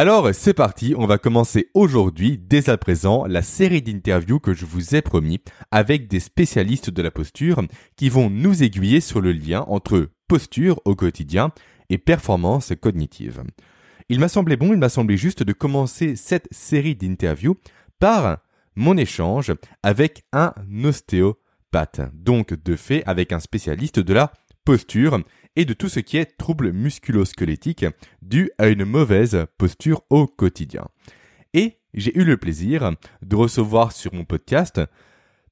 Alors c'est parti, on va commencer aujourd'hui, dès à présent, la série d'interviews que je vous ai promis avec des spécialistes de la posture qui vont nous aiguiller sur le lien entre posture au quotidien et performance cognitive. Il m'a semblé juste de commencer cette série d'interviews par mon échange avec un ostéopathe, donc de fait avec un spécialiste de la posture et de tout ce qui est troubles musculo-squelettiques dus à une mauvaise posture au quotidien. Et j'ai eu le plaisir de recevoir sur mon podcast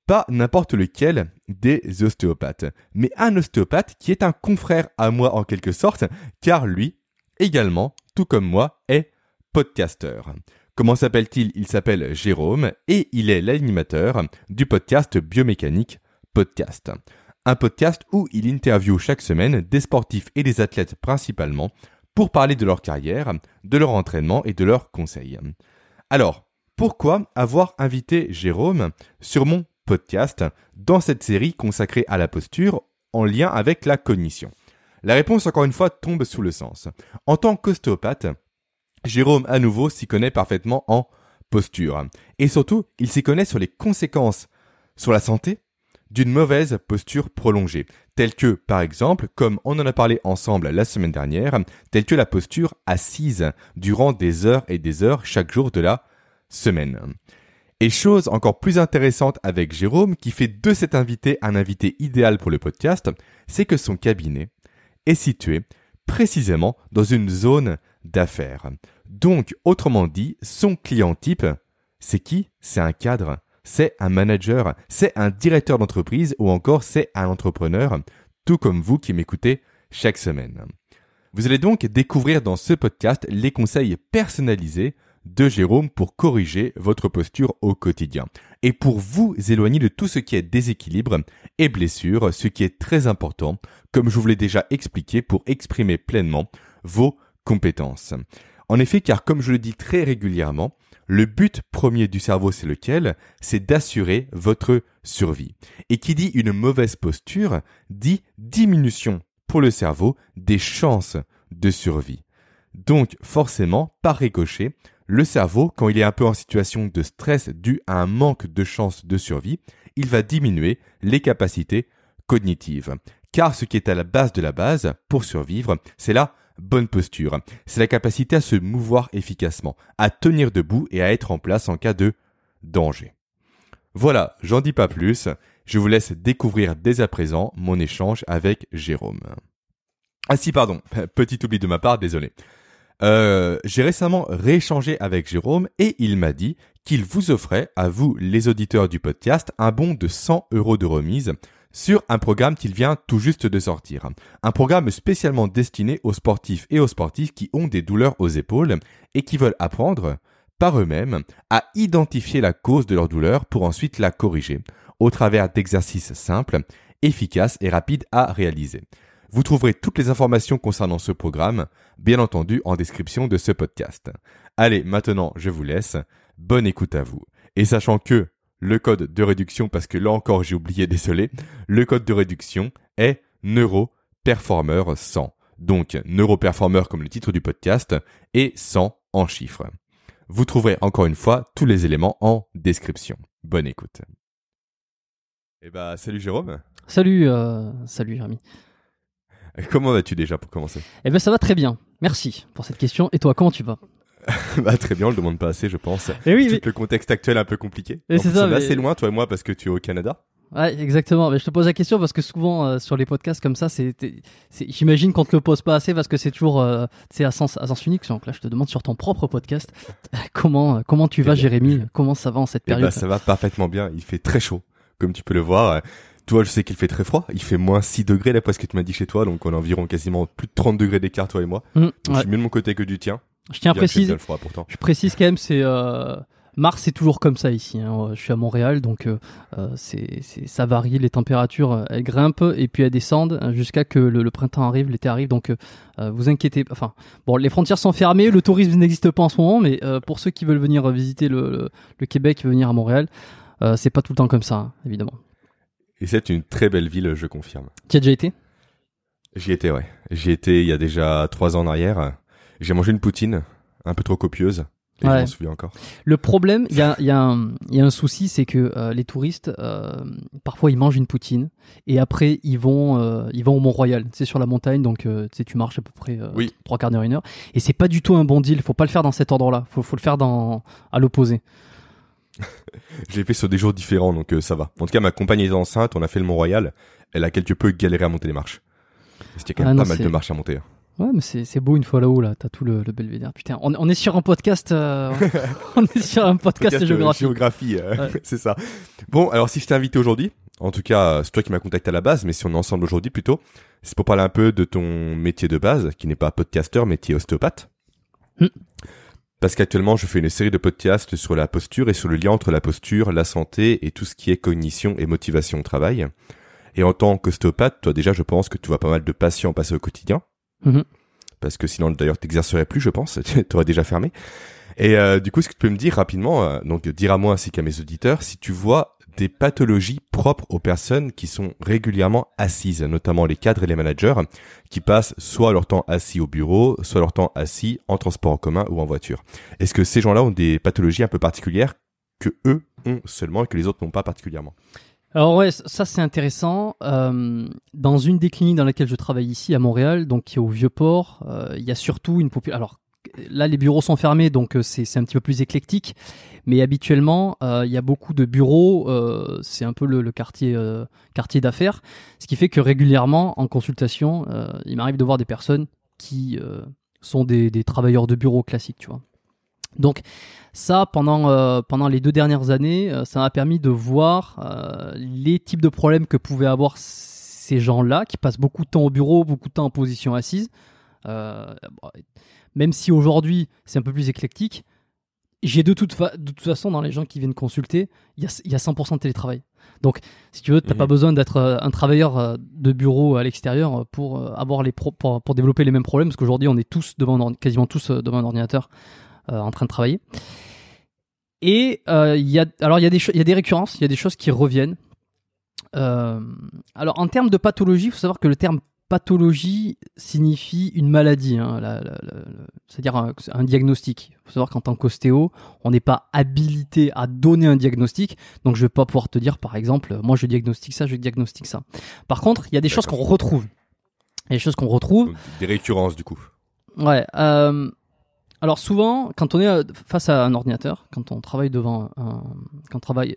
pas n'importe lequel des ostéopathes, mais un ostéopathe qui est un confrère à moi en quelque sorte, car lui, également, tout comme moi, est podcasteur. Comment s'appelle-t-il ? Il s'appelle Jérôme et il est l'animateur du podcast Biomécanique Podcast. Un podcast où il interviewe chaque semaine des sportifs et des athlètes principalement pour parler de leur carrière, de leur entraînement et de leurs conseils. Alors, pourquoi avoir invité Jérôme sur mon podcast dans cette série consacrée à la posture en lien avec la cognition ? La réponse, encore une fois, tombe sous le sens. En tant qu'ostéopathe, Jérôme, à nouveau, s'y connaît parfaitement en posture. Et surtout, il s'y connaît sur les conséquences sur la santé d'une mauvaise posture prolongée, telle que, par exemple, comme on en a parlé ensemble la semaine dernière, telle que la posture assise durant des heures et des heures chaque jour de la semaine. Et chose encore plus intéressante avec Jérôme, qui fait de cet invité un invité idéal pour le podcast, c'est que son cabinet est situé précisément dans une zone d'affaires. Donc, autrement dit, son client type, c'est qui ? C'est un cadre, c'est un manager, c'est un directeur d'entreprise ou encore c'est un entrepreneur, tout comme vous qui m'écoutez chaque semaine. Vous allez donc découvrir dans ce podcast les conseils personnalisés de Jérôme pour corriger votre posture au quotidien et pour vous éloigner de tout ce qui est déséquilibre et blessure, ce qui est très important, comme je vous l'ai déjà expliqué, pour exprimer pleinement vos compétences. En effet, car comme je le dis très régulièrement, le but premier du cerveau, c'est lequel ? C'est d'assurer votre survie. Et qui dit une mauvaise posture, dit diminution pour le cerveau des chances de survie. Donc forcément, par ricochet, le cerveau, quand il est un peu en situation de stress dû à un manque de chances de survie, il va diminuer les capacités cognitives. Car ce qui est à la base de la base pour survivre, c'est la bonne posture. C'est la capacité à se mouvoir efficacement, à tenir debout et à être en place en cas de danger. Voilà, j'en dis pas plus. Je vous laisse découvrir dès à présent mon échange avec Jérôme. Ah si, pardon, petit oubli de ma part, désolé. J'ai récemment rééchangé avec Jérôme et il m'a dit qu'il vous offrait, à vous les auditeurs du podcast, un bon de 100 € de remise sur un programme qu'il vient tout juste de sortir. Un programme spécialement destiné aux sportifs et aux sportives qui ont des douleurs aux épaules et qui veulent apprendre, par eux-mêmes, à identifier la cause de leur douleur pour ensuite la corriger, au travers d'exercices simples, efficaces et rapides à réaliser. Vous trouverez toutes les informations concernant ce programme, bien entendu, en description de ce podcast. Allez, maintenant, je vous laisse. Bonne écoute à vous. Et sachant que le code de réduction, parce que là encore j'ai oublié, désolé, le code de réduction est NeuroPerformer 100. Donc NeuroPerformer comme le titre du podcast et 100 en chiffres. Vous trouverez encore une fois tous les éléments en description. Bonne écoute. Eh ben, salut Jérôme. Salut Jérémy. Comment vas-tu déjà pour commencer ? Eh ben ça va très bien, merci pour cette question. Et toi, comment tu vas ? Bah très bien, on le demande pas assez je pense. Et oui, le contexte actuel est un peu compliqué. Et c'est ça, là c'est loin toi et moi parce que tu es au Canada. Ouais exactement, mais je te pose la question parce que souvent sur les podcasts comme ça, c'est j'imagine qu'on te le pose pas assez parce que c'est toujours à sens unique. Donc là je te demande sur ton propre podcast, comment tu vas bien. Jérémy, comment ça va en cette période ? Ça va parfaitement bien, il fait très chaud comme tu peux le voir. Toi, je sais qu'il fait très froid. Il fait moins 6 degrés là, parce que tu m'as dit chez toi. Donc, on a environ quasiment plus de 30 degrés d'écart, toi et moi. Donc, ouais. Je suis mieux de mon côté que du tien. Je tiens à préciser. Le froid, pourtant. Je précise quand même, c'est mars, c'est toujours comme ça ici. Hein. Je suis à Montréal, donc ça varie. Les températures, elles grimpent et puis elles descendent jusqu'à que le printemps arrive, l'été arrive. Donc, vous inquiétez. Enfin, bon, les frontières sont fermées. Le tourisme n'existe pas en ce moment, mais pour ceux qui veulent venir visiter le Québec, venir à Montréal, c'est pas tout le temps comme ça, hein, évidemment. Et c'est une très belle ville, je confirme. Tu as déjà été ? J'y étais, ouais. J'y étais il y a déjà 3 ans en arrière. J'ai mangé une poutine un peu trop copieuse. Et ouais. Je m'en souviens encore. Le problème, il y a un souci, c'est que les touristes, parfois ils mangent une poutine et après ils vont au Mont-Royal. C'est sur la montagne, donc tu marches à peu près 3 quarts d'heure, 1 heure. Et c'est pas du tout un bon deal. Faut pas le faire dans cet ordre-là. Faut le faire à l'opposé. Je l'ai fait sur des jours différents, donc ça va. En tout cas, ma compagne est enceinte. On a fait le Mont-Royal. Elle a quelque peu galéré à monter les marches. Parce qu'il y a quand même pas mal de marches à monter. Ouais, mais c'est beau une fois là-haut, là. T'as tout le belvédère. Putain, on est sur un podcast. On est sur un podcast de géographie. Ouais. C'est ça. Bon, alors si je t'ai invité aujourd'hui, en tout cas, c'est toi qui m'as contacté à la base, mais si on est ensemble aujourd'hui plutôt, c'est pour parler un peu de ton métier de base, qui n'est pas podcasteur, mais qui est ostéopathe. Parce qu'actuellement, je fais une série de podcasts sur la posture et sur le lien entre la posture, la santé et tout ce qui est cognition et motivation au travail. Et en tant qu'ostéopathe, toi déjà, je pense que tu vois pas mal de patients passer au quotidien. Parce que sinon d'ailleurs t'exercerais plus, je pense. T'aurais déjà fermé. Et du coup, ce que tu peux me dire rapidement, donc dire à moi ainsi qu'à mes auditeurs, si tu vois des pathologies propres aux personnes qui sont régulièrement assises, notamment les cadres et les managers qui passent soit leur temps assis au bureau, soit leur temps assis en transport en commun ou en voiture. Est-ce que ces gens-là ont des pathologies un peu particulières que eux ont seulement et que les autres n'ont pas particulièrement? Alors ouais, ça c'est intéressant. Dans une des cliniques dans laquelle je travaille ici à Montréal, donc qui est au Vieux-Port, il y a surtout une population. Alors là, les bureaux sont fermés, donc c'est un petit peu plus éclectique. Mais habituellement, il y a beaucoup de bureaux. C'est un peu le quartier d'affaires, ce qui fait que régulièrement, en consultation, il m'arrive de voir des personnes qui sont des travailleurs de bureaux classiques, tu vois. Donc ça, pendant les 2 dernières années, ça m'a permis de voir les types de problèmes que pouvaient avoir ces gens-là, qui passent beaucoup de temps au bureau, beaucoup de temps en position assise. Même si aujourd'hui, c'est un peu plus éclectique, j'ai de toute façon, dans les gens qui viennent consulter, il y a 100% de télétravail. Donc, si tu veux, tu n'as pas besoin d'être un travailleur de bureau à l'extérieur pour développer les mêmes problèmes, parce qu'aujourd'hui, on est quasiment tous devant un ordinateur. En train de travailler. Et il y a des récurrences, il y a des choses qui reviennent. Alors en termes de pathologie, il faut savoir que le terme pathologie signifie une maladie, hein, c'est-à-dire un diagnostic. Il faut savoir qu'en tant qu'ostéo, on n'est pas habilité à donner un diagnostic, donc je ne vais pas pouvoir te dire par exemple, moi je diagnostique ça, je diagnostique ça. Par contre, il y a des choses qu'on retrouve. Il y a des choses qu'on retrouve. Donc, des récurrences du coup. Ouais. Alors souvent, quand on est face à un ordinateur, quand on travaille quand on travaille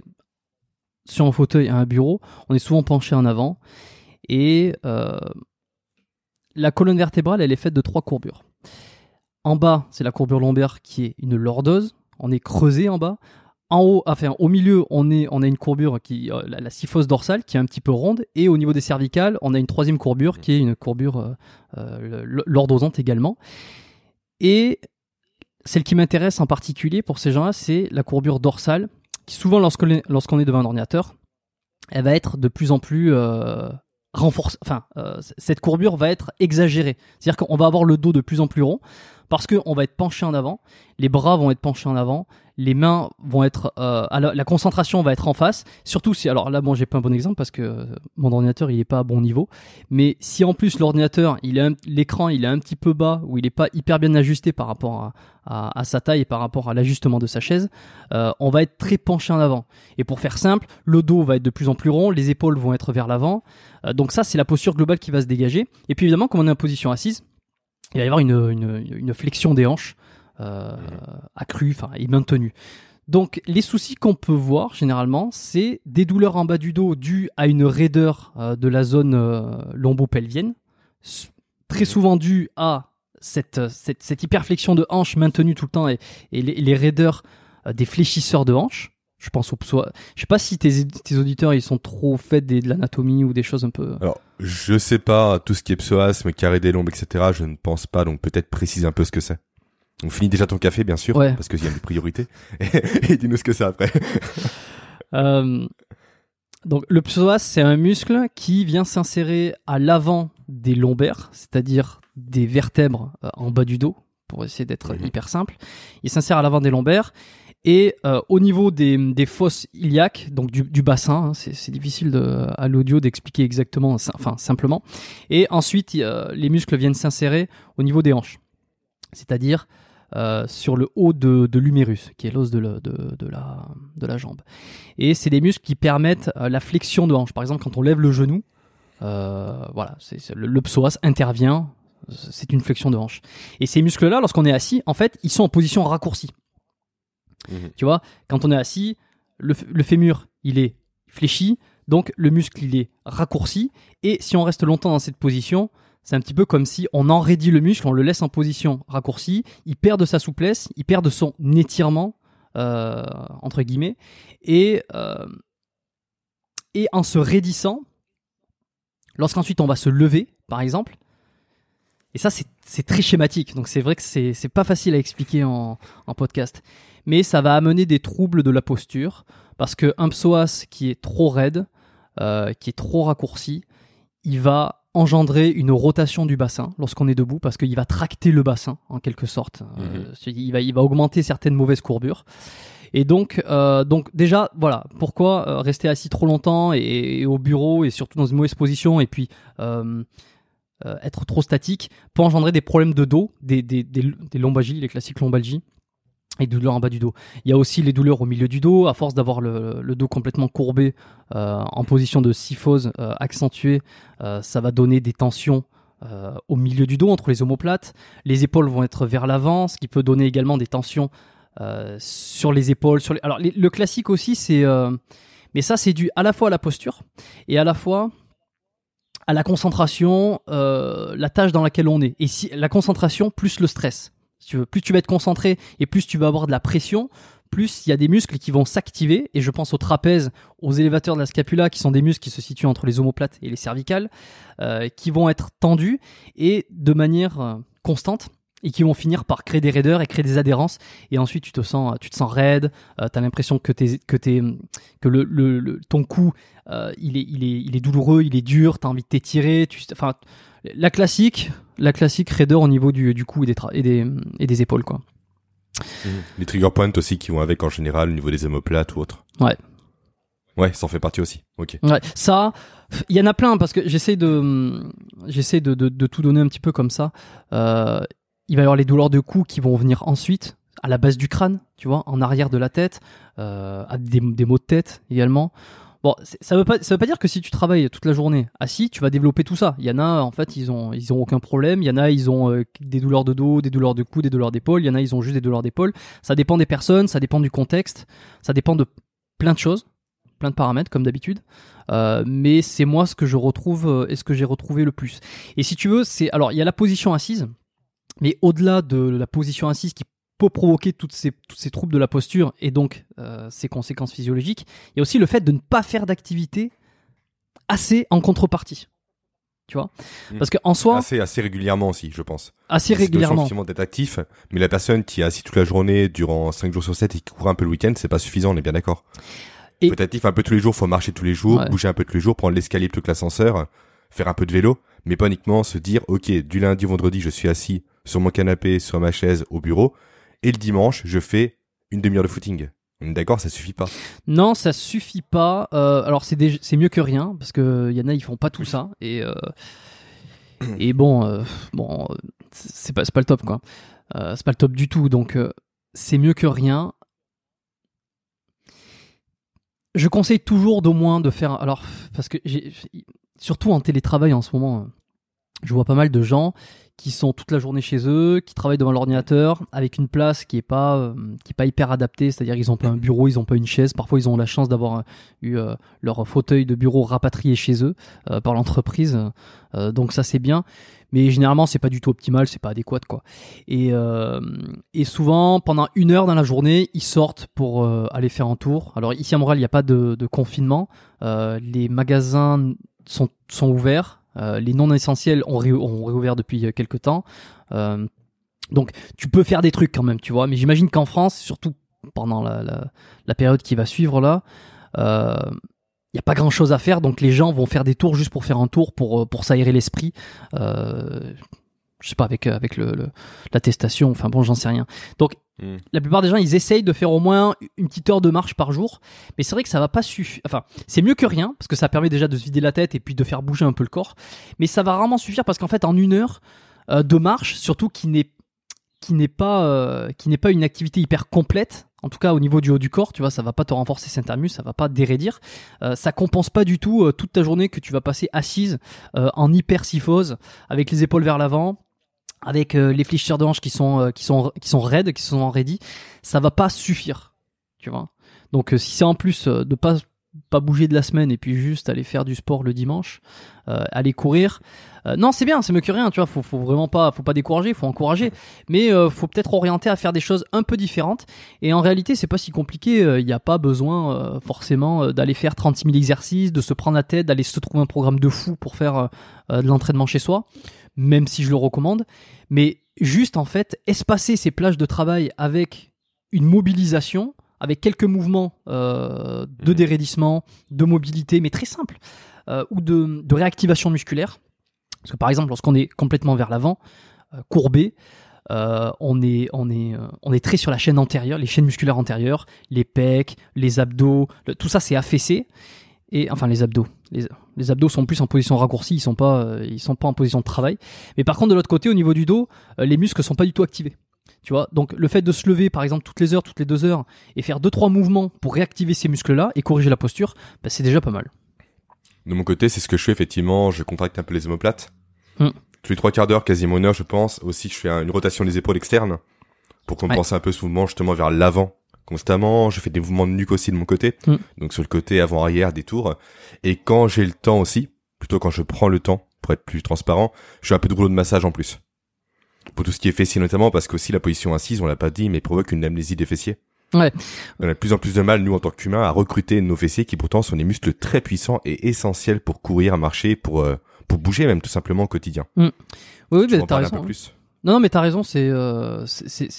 sur un fauteuil à un bureau, on est souvent penché en avant et la colonne vertébrale, elle est faite de 3 courbures. En bas, c'est la courbure lombaire qui est une lordeuse, on est creusé en bas. En haut, enfin au milieu, on a une courbure qui la kyphose dorsale qui est un petit peu ronde, et au niveau des cervicales, on a une 3e courbure qui est une courbure lordosante également. Et celle qui m'intéresse en particulier pour ces gens-là, c'est la courbure dorsale, qui souvent, lorsqu'on est devant un ordinateur, elle va être de plus en plus renforcée. Enfin, cette courbure va être exagérée. C'est-à-dire qu'on va avoir le dos de plus en plus rond, parce qu'on va être penché en avant, les bras vont être penchés en avant, les mains vont être... la concentration va être en face. Surtout si... Alors là, bon, j'ai pas un bon exemple, parce que mon ordinateur, il est pas à bon niveau. Mais si en plus, l'ordinateur, l'écran, il est un petit peu bas, ou il est pas hyper bien ajusté par rapport à sa taille et par rapport à l'ajustement de sa chaise, on va être très penché en avant. Et pour faire simple, le dos va être de plus en plus rond, les épaules vont être vers l'avant. Donc ça, c'est la posture globale qui va se dégager. Et puis évidemment, comme on est en position assise, il va y avoir une flexion des hanches accrue et maintenue. Donc, les soucis qu'on peut voir, généralement, c'est des douleurs en bas du dos dues à une raideur de la zone lombo-pelvienne, très souvent dues à cette hyperflexion de hanche maintenue tout le temps et les raideurs des fléchisseurs de hanche. Je pense je sais pas si tes auditeurs ils sont trop faits de l'anatomie ou des choses un peu. Alors je sais pas tout ce qui est psoasme, carré des lombes, etc. Je ne pense pas, donc peut-être précise un peu ce que c'est. On finit déjà ton café bien sûr, ouais. Parce qu'il y a des priorités. Et dis-nous ce que c'est après. Donc le psoas c'est un muscle qui vient s'insérer à l'avant des lombaires, c'est-à-dire des vertèbres en bas du dos, pour essayer d'être hyper simple. Il s'insère à l'avant des lombaires. Et au niveau des fosses iliaques, donc du bassin, hein, c'est difficile à l'audio d'expliquer exactement, enfin simplement. Et ensuite, les muscles viennent s'insérer au niveau des hanches, c'est-à-dire sur le haut de l'humérus, qui est l'os de la jambe. Et c'est des muscles qui permettent la flexion de hanche. Par exemple, quand on lève le genou, voilà, le psoas intervient, c'est une flexion de hanche. Et ces muscles-là, lorsqu'on est assis, en fait, ils sont en position raccourcie. Mmh. Tu vois, quand on est assis, le fémur, il est fléchi, donc le muscle, il est raccourci. Et si on reste longtemps dans cette position, c'est un petit peu comme si on enraidit le muscle, on le laisse en position raccourcie, il perd de sa souplesse, il perd de son étirement, entre guillemets, et en se raidissant, lorsqu'ensuite on va se lever, par exemple, et ça c'est très schématique, donc c'est vrai que c'est pas facile à expliquer en podcast, mais ça va amener des troubles de la posture, parce qu'un psoas qui est trop raide, qui est trop raccourci, il va engendrer une rotation du bassin lorsqu'on est debout, parce qu'il va tracter le bassin en quelque sorte. Il va augmenter certaines mauvaises courbures. Et donc déjà, voilà, pourquoi rester assis trop longtemps et au bureau et surtout dans une mauvaise position et puis être trop statique peut engendrer des problèmes de dos, des lombalgies, les classiques lombalgies, et douleurs en bas du dos. Il y a aussi les douleurs au milieu du dos, à force d'avoir le dos complètement courbé en position de kyphose accentuée, ça va donner des tensions au milieu du dos, entre les omoplates. Les épaules vont être vers l'avant, ce qui peut donner également des tensions sur les épaules. Alors le classique aussi, c'est... mais ça, c'est dû à la fois à la posture et à la fois à la concentration, la tâche dans laquelle on est. Et si la concentration plus le stress. Si tu veux, plus tu vas être concentré et plus tu vas avoir de la pression, plus il y a des muscles qui vont s'activer. Et je pense aux trapèzes, aux élévateurs de la scapula, qui sont des muscles qui se situent entre les omoplates et les cervicales, qui vont être tendus et de manière constante, et qui vont finir par créer des raideurs et créer des adhérences. Et ensuite, tu te sens raide, t'as l'impression que ton cou, il est douloureux, il est dur, t'as envie de t'étirer. Enfin, la classique raideur au niveau du cou et des épaules, quoi. Les trigger points aussi qui vont avec en général au niveau des omoplates ou autres. Ouais, ça en fait partie aussi. Ok. Ouais, ça, il y en a plein parce que j'essaie de tout donner un petit peu comme ça. Il va y avoir les douleurs de cou qui vont venir ensuite à la base du crâne, tu vois, en arrière de la tête, à des maux de tête également. Bon, ça veut pas dire que si tu travailles toute la journée assis, tu vas développer tout ça. Il y en a, en fait, ils ont aucun problème. Il y en a, ils ont des douleurs de dos, des douleurs de cou, des douleurs d'épaule. Il y en a, ils ont juste des douleurs d'épaule. Ça dépend des personnes, ça dépend du contexte, ça dépend de plein de choses, plein de paramètres, comme d'habitude. Mais c'est moi ce que je retrouve et ce que j'ai retrouvé le plus. Et si tu veux, alors, il y a la position assise, mais au-delà de la position assise qui peut provoquer toutes ces troubles de la posture et donc ses conséquences physiologiques. Il y a aussi le fait de ne pas faire d'activité assez en contrepartie, tu vois, parce que en soi assez régulièrement aussi, je pense. Assez régulièrement. C'est d'être actif, mais la personne qui est assise toute la journée durant 5 jours sur 7 et qui court un peu le week-end, c'est pas suffisant, on est bien d'accord. Et faut être actif un peu tous les jours, faut marcher tous les jours, ouais. Bouger un peu tous les jours, prendre l'escalier plutôt que l'ascenseur, faire un peu de vélo, mais pas uniquement se dire ok, du lundi au vendredi je suis assis sur mon canapé, sur ma chaise, au bureau. Et le dimanche, je fais une demi-heure de footing. D'accord, ça suffit pas. Non, ça suffit pas. Alors, c'est mieux que rien, parce qu'il y en a, ils font pas tout ça. Et bon, c'est pas le top, quoi. C'est pas le top du tout. Donc, c'est mieux que rien. Je conseille toujours d'au moins de faire. Alors, parce que surtout en télétravail en ce moment, je vois pas mal de gens qui sont toute la journée chez eux, qui travaillent devant l'ordinateur, avec une place qui est pas hyper adaptée, c'est-à-dire qu'ils n'ont pas un bureau, ils n'ont pas une chaise, parfois ils ont la chance d'avoir eu leur fauteuil de bureau rapatrié chez eux par l'entreprise, donc ça c'est bien, mais généralement c'est pas du tout optimal, c'est pas adéquat, quoi. Et souvent pendant une heure dans la journée, ils sortent pour aller faire un tour. Alors ici à Montréal, il n'y a pas de confinement, les magasins sont ouverts. Les non essentiels ont réouvert depuis quelques temps, donc tu peux faire des trucs quand même, tu vois, mais j'imagine qu'en France, surtout pendant la période qui va suivre là, y a pas grand chose à faire, donc les gens vont faire des tours juste pour faire un tour, pour s'aérer l'esprit, je sais pas, avec l'attestation, enfin bon, j'en sais rien. Donc la plupart des gens, ils essayent de faire au moins une petite heure de marche par jour, mais c'est vrai que ça va pas suffire. Enfin, c'est mieux que rien, parce que ça permet déjà de se vider la tête et puis de faire bouger un peu le corps, mais ça va rarement suffire, parce qu'en fait en une heure de marche, surtout qui n'est qui n'est pas une activité hyper complète, en tout cas au niveau du haut du corps, tu vois, ça va pas te renforcer Saint-Armus, ça va pas déraidir, ça compense pas du tout toute ta journée que tu vas passer assise en hypersyphose, avec les épaules vers l'avant, avec les fléchisseurs de hanches qui sont raides, qui sont enraidis, ça va pas suffire, tu vois. Donc si c'est en plus de pas bouger de la semaine et puis juste aller faire du sport le dimanche, aller courir, non, c'est bien, c'est mieux que rien, tu vois, faut vraiment pas décourager, faut encourager, mais faut peut-être orienter à faire des choses un peu différentes. Et en réalité, c'est pas si compliqué, y a pas besoin forcément d'aller faire 36 000 exercices, de se prendre la tête, d'aller se trouver un programme de fou pour faire de l'entraînement chez soi, même si je le recommande, mais juste en fait espacer ces plages de travail avec une mobilisation, avec quelques mouvements de déraidissement, de mobilité, mais très simple, ou de réactivation musculaire. Parce que par exemple, lorsqu'on est complètement vers l'avant, courbé, on est très sur la chaîne antérieure, les chaînes musculaires antérieures, les pecs, les abdos, tout ça c'est affaissé. Et enfin les abdos. Les abdos sont plus en position raccourcie, ils sont pas en position de travail. Mais par contre de l'autre côté, au niveau du dos, les muscles sont pas du tout activés. Tu vois, donc le fait de se lever par exemple toutes les heures, toutes les 2 heures et faire 2-3 mouvements pour réactiver ces muscles-là et corriger la posture, bah, c'est déjà pas mal. De mon côté, c'est ce que je fais effectivement, je contracte un peu les omoplates. Tous les 3/4 d'heure, quasiment 1 heure je pense. Aussi je fais une rotation des épaules externes pour compenser un peu ce mouvement justement vers l'avant constamment. Je fais des mouvements de nuque aussi de mon côté, donc sur le côté avant-arrière des tours. Et quand j'ai le temps aussi, plutôt quand je prends le temps pour être plus transparent, je fais un peu de rouleau de massage en plus. Pour tout ce qui est fessier notamment, parce qu'aussi la position assise, on l'a pas dit, mais provoque une amnésie des fessiers. Ouais. On a de plus en plus de mal, nous, en tant qu'humains, à recruter nos fessiers qui pourtant sont des muscles très puissants et essentiels pour courir, marcher, pour bouger même tout simplement au quotidien. Oui, mais t'as raison. Non, mais t'as raison, c'est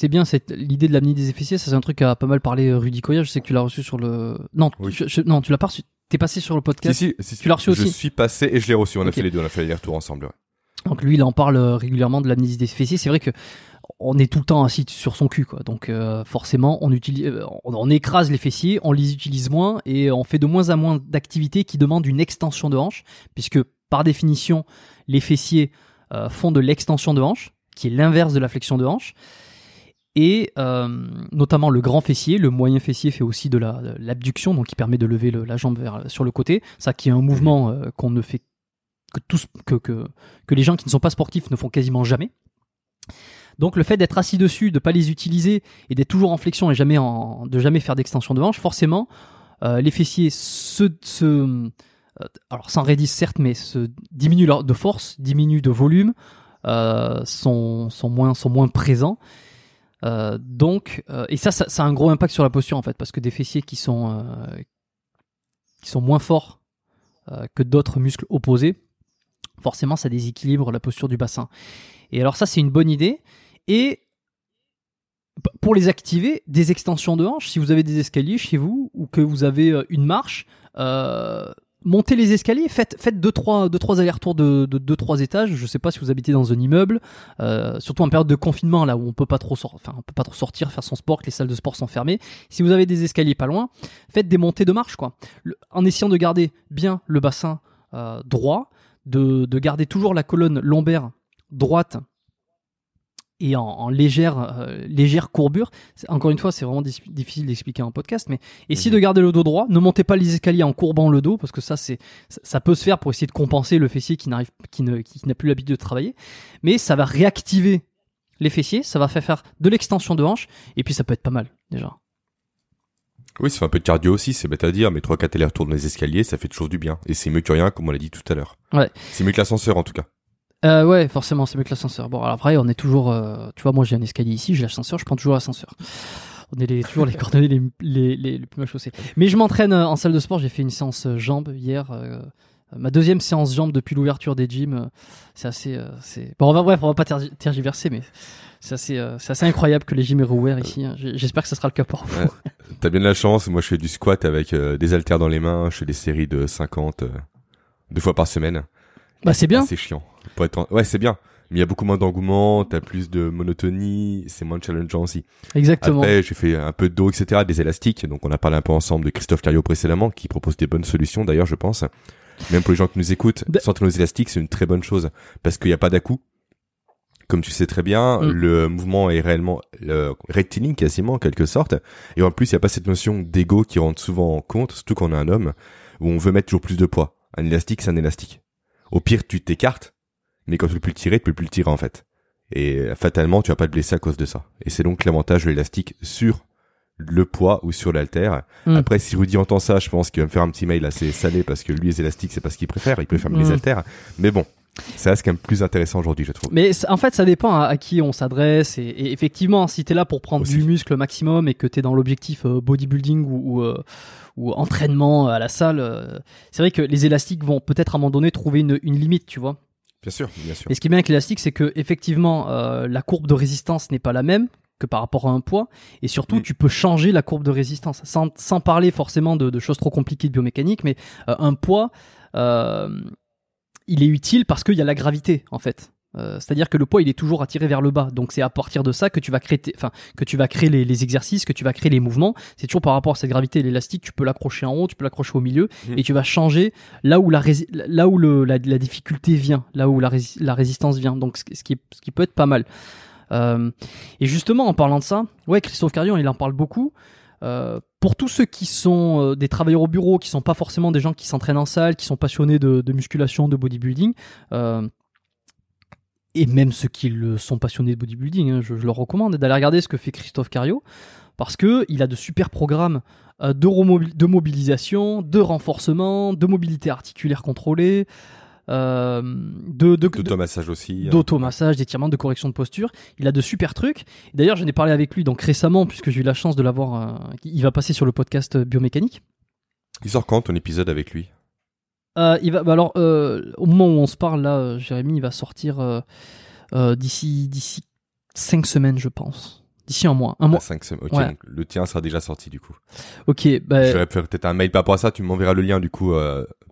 bien, cette l'idée de l'amnésie des fessiers, ça c'est un truc à pas mal parler Rudy Coyère, je sais que tu l'as reçu sur le... Non, oui. Non, tu l'as pas reçu, t'es passé sur le podcast. Si, tu l'as reçu aussi. Je suis passé et je l'ai reçu, on a fait les deux, on a fait les retours ensemble, ouais. Donc lui, il en parle régulièrement de l'amnésie des fessiers. C'est vrai que on est tout le temps assis sur son cul, quoi. Donc forcément, on écrase les fessiers, on les utilise moins et on fait de moins en moins d'activités qui demandent une extension de hanche, puisque par définition, les fessiers font de l'extension de hanche, qui est l'inverse de la flexion de hanche. Et notamment le grand fessier, le moyen fessier fait aussi de l'abduction, donc qui permet de lever la jambe sur le côté. Ça, qui est un mouvement qu'on ne fait que les gens qui ne sont pas sportifs ne font quasiment jamais. Donc le fait d'être assis dessus, de pas les utiliser et d'être toujours en flexion et de jamais faire d'extension de hanche, forcément les fessiers alors s'enraidissent certes, mais se diminuent de force, diminuent de volume, sont moins présents. Donc et ça a un gros impact sur la posture en fait, parce que des fessiers qui sont moins forts que d'autres muscles opposés, forcément ça déséquilibre la posture du bassin. Et alors ça c'est une bonne idée. Et pour les activer, des extensions de hanches, si vous avez des escaliers chez vous ou que vous avez une marche, montez les escaliers, faites 2-3 allers-retours de 2-3 étages. Je sais pas si vous habitez dans un immeuble, surtout en période de confinement là où on peut pas trop sortir, faire son sport, que les salles de sport sont fermées. Si vous avez des escaliers pas loin, faites des montées de marche quoi, en essayant de garder bien le bassin droit, de garder toujours la colonne lombaire droite et en légère courbure. Encore une fois, c'est vraiment difficile d'expliquer en podcast, mais essayez de garder le dos droit, ne montez pas les escaliers en courbant le dos, parce que ça peut se faire pour essayer de compenser le fessier qui n'a plus l'habitude de travailler, mais ça va réactiver les fessiers, ça va faire de l'extension de hanche, et puis ça peut être pas mal déjà. Oui, ça fait un peu de cardio aussi, c'est bête à dire, mais 3-4 allers-retours dans les escaliers, ça fait toujours du bien. Et c'est mieux que rien, comme on l'a dit tout à l'heure. Ouais. C'est mieux que l'ascenseur, en tout cas. Ouais, forcément, c'est mieux que l'ascenseur. Bon, alors après, on est toujours... tu vois, moi, j'ai un escalier ici, j'ai l'ascenseur, je prends toujours l'ascenseur. On est toujours les coordonnées les plus mal chaussées. Mais je m'entraîne en salle de sport, j'ai fait une séance jambes hier... ma deuxième séance jambes depuis l'ouverture des gyms, c'est assez... Bon, on va pas tergiverser, mais c'est assez incroyable que les gyms aient rouvert ici. J'espère que ça sera le cas pour vous. T'as bien de la chance, moi je fais du squat avec des haltères dans les mains, je fais des séries de 50 2 fois par semaine. Bah c'est bien. C'est chiant. Ouais c'est bien, mais il y a beaucoup moins d'engouement, t'as plus de monotonie, c'est moins challengeant aussi. Exactement. Après j'ai fait un peu de dos, etc., des élastiques, donc on a parlé un peu ensemble de Christophe Carrio précédemment, qui propose des bonnes solutions d'ailleurs je pense. Même pour les gens qui nous écoutent, s'entraîner aux élastiques, c'est une très bonne chose. Parce qu'il n'y a pas d'à-coups. Comme tu sais très bien, le mouvement est réellement rectiligne quasiment en quelque sorte. Et en plus, il n'y a pas cette notion d'ego qui rentre souvent en compte, surtout quand on est un homme, où on veut mettre toujours plus de poids. Un élastique, c'est un élastique. Au pire, tu t'écartes, mais quand tu peux plus le tirer, tu peux plus le tirer en fait. Et fatalement, tu vas pas te blesser à cause de ça. Et c'est donc l'avantage de l'élastique sur le poids ou sur l'haltère. Après, si Rudy entend ça, je pense qu'il va me faire un petit mail assez salé parce que lui, les élastiques, c'est pas ce qu'il préfère. Il préfère les haltères. Mais bon, ça reste quand même plus intéressant aujourd'hui, je trouve. Mais en fait, ça dépend à qui on s'adresse. Et effectivement, si t'es là pour prendre du muscle maximum et que t'es dans l'objectif bodybuilding ou entraînement à la salle, c'est vrai que les élastiques vont peut-être à un moment donné trouver une limite, tu vois. Bien sûr, bien sûr. Et ce qui est bien avec l'élastique, c'est que effectivement, la courbe de résistance n'est pas la même que par rapport à un poids, et surtout tu peux changer la courbe de résistance sans parler forcément de choses trop compliquées de biomécanique, mais un poids il est utile parce qu'il y a la gravité en fait, c'est-à-dire que le poids il est toujours attiré vers le bas, donc c'est à partir de ça que tu vas créer les exercices, que tu vas créer les mouvements, c'est toujours par rapport à cette gravité. L'élastique, tu peux l'accrocher en haut, tu peux l'accrocher au milieu et tu vas changer là où la difficulté vient, là où la résistance vient, donc ce qui peut être pas mal. Et justement, en parlant de ça, Christophe Carrio, il en parle beaucoup. Pour tous ceux qui sont des travailleurs au bureau, qui sont pas forcément des gens qui s'entraînent en salle, qui sont passionnés de musculation, de bodybuilding, et même ceux qui sont passionnés de bodybuilding, hein, je leur recommande d'aller regarder ce que fait Christophe Carrio, parce que il a de super programmes de mobilisation, de renforcement, de mobilité articulaire contrôlée. D'automassage aussi. D'automassage, d'étirement, de correction de posture. Il a de super trucs. D'ailleurs, j'en ai parlé avec lui donc récemment, puisque j'ai eu la chance de l'avoir. Il va passer sur le podcast Biomécanique. Il sort quand ton épisode avec lui ? Au moment où on se parle, là, Jérémy, il va sortir d'ici 5 semaines, je pense. D'ici un mois. Ok, ouais. Le tien sera déjà sorti du coup. Ok. Je vais faire peut-être un mail par rapport à ça. Tu m'enverras le lien du coup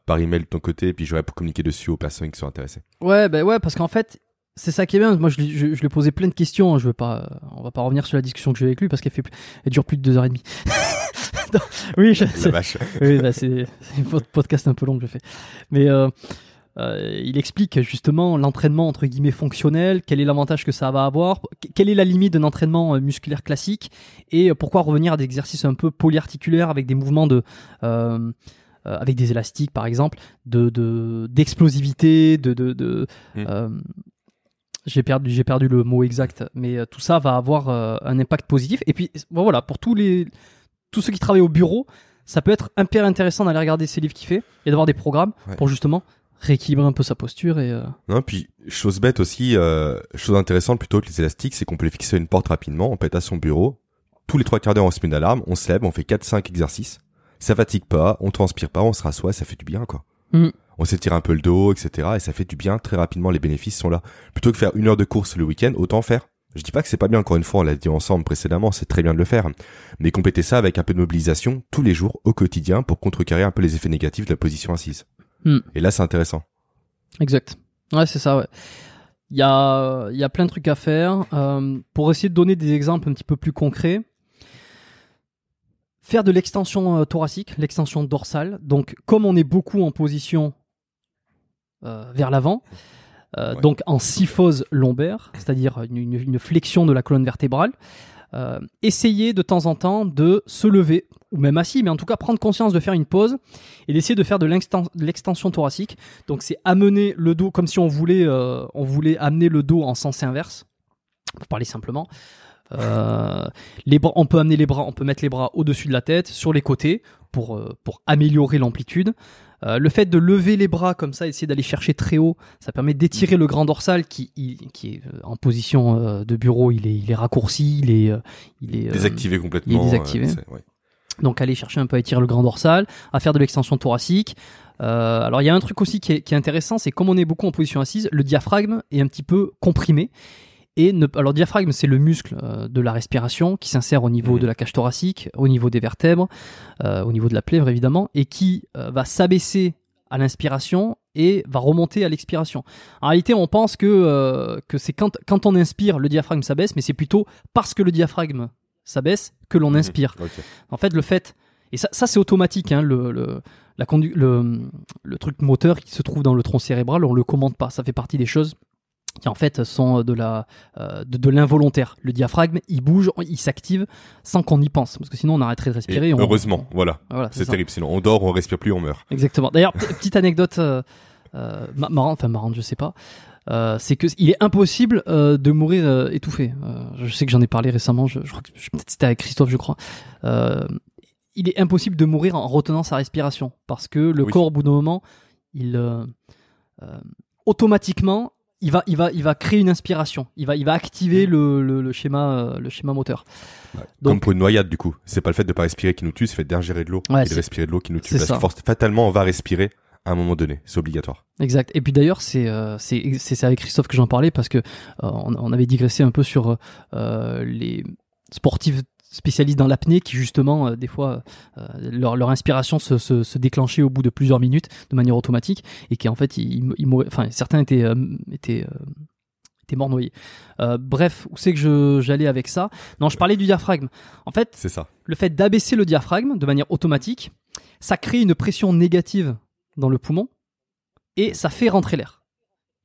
par email de ton côté, et puis j'aurais pour communiquer dessus aux personnes qui sont intéressées. Ouais, parce qu'en fait, c'est ça qui est bien. Moi, je lui ai posé plein de questions. Hein. On va pas revenir sur la discussion que j'ai avec lui parce qu'elle dure plus de 2h30. Oui, c'est un podcast un peu long que je fais. Mais il explique justement l'entraînement entre guillemets fonctionnel, quel est l'avantage que ça va avoir, quelle est la limite d'un entraînement musculaire classique, et pourquoi revenir à des exercices un peu polyarticulaires avec des mouvements avec des élastiques par exemple, d'explosivité, j'ai perdu le mot exact, mais tout ça va avoir un impact positif. Et puis voilà, pour tous ceux qui travaillent au bureau, ça peut être hyper intéressant d'aller regarder ces livres qu'il fait et d'avoir des programmes pour justement rééquilibrer un peu sa posture et Non, puis chose bête aussi, chose intéressante plutôt que les élastiques, c'est qu'on peut les fixer à une porte rapidement, on peut être à son bureau, tous les 3/4 d'heure on se met une alarme, on se lève, on fait 4-5 exercices, ça fatigue pas, on transpire pas, on se rassoit, ça fait du bien quoi. On s'étire un peu le dos, etc. Et ça fait du bien, très rapidement les bénéfices sont là. Plutôt que faire 1 heure de course le week-end, autant faire. Je dis pas que c'est pas bien, encore une fois, on l'a dit ensemble précédemment, c'est très bien de le faire. Mais complétez ça avec un peu de mobilisation tous les jours, au quotidien, pour contrecarrer un peu les effets négatifs de la position assise. Et là, c'est intéressant. Exact. Ouais, c'est ça, ouais. Il y a plein de trucs à faire. Pour essayer de donner des exemples un petit peu plus concrets, faire de l'extension thoracique, l'extension dorsale. Donc, comme on est beaucoup en position vers l'avant, donc en syphose lombaire, c'est-à-dire une flexion de la colonne vertébrale, essayez de temps en temps de se lever, ou même assis, mais en tout cas prendre conscience de faire une pause et d'essayer de faire de l'extension thoracique. Donc c'est amener le dos comme si on voulait amener le dos en sens inverse, pour parler simplement. On peut amener les bras, on peut mettre les bras au-dessus de la tête, sur les côtés pour améliorer l'amplitude. Le fait de lever les bras comme ça, essayer d'aller chercher très haut, ça permet d'étirer le grand dorsal qui est en position de bureau, il est raccourci, il est désactivé complètement. Il est désactivé. Donc aller chercher un peu à étirer le grand dorsal, à faire de l'extension thoracique. Alors il y a un truc aussi qui est intéressant, c'est comme on est beaucoup en position assise, le diaphragme est un petit peu comprimé. Alors, diaphragme, c'est le muscle de la respiration qui s'insère au niveau de la cage thoracique, au niveau des vertèbres, au niveau de la plèvre évidemment, et qui va s'abaisser à l'inspiration et va remonter à l'expiration. En réalité, on pense que c'est quand on inspire, le diaphragme s'abaisse, mais c'est plutôt parce que le diaphragme s'abaisse que l'on inspire. Okay. En fait, et ça c'est automatique, hein, le truc moteur qui se trouve dans le tronc cérébral, on le commande pas, ça fait partie des choses qui en fait sont de l'involontaire. Le diaphragme, il bouge, il s'active sans qu'on y pense, parce que sinon on arrêterait de respirer. Heureusement, voilà c'est terrible, sinon on dort, on respire plus, on meurt. Exactement. D'ailleurs, petite anecdote marrante, je sais pas. C'est qu'il est impossible de mourir étouffé. Je sais que j'en ai parlé récemment, je crois que c'était avec Christophe, je crois. Il est impossible de mourir en retenant sa respiration, parce que le corps, au bout d'un moment, il automatiquement il va créer une inspiration, il va activer le schéma moteur. Ouais. Donc, comme pour une noyade, du coup, c'est pas le fait de pas respirer qui nous tue, c'est le fait d'ingérer de l'eau et de respirer de l'eau qui nous tue. Fatalement, on va respirer à un moment donné, c'est obligatoire. Exact. Et puis d'ailleurs, c'est avec Christophe que j'en parlais, parce que on avait digressé un peu sur les sportifs spécialistes dans l'apnée qui justement des fois leur inspiration se déclenchait au bout de plusieurs minutes de manière automatique, et qui en fait ils mouraient, enfin certains étaient morts noyés. Bref, où c'est que j'allais avec ça? Non, je parlais du diaphragme. En fait, c'est ça. Le fait d'abaisser le diaphragme de manière automatique, ça crée une pression négative dans le poumon et ça fait rentrer l'air.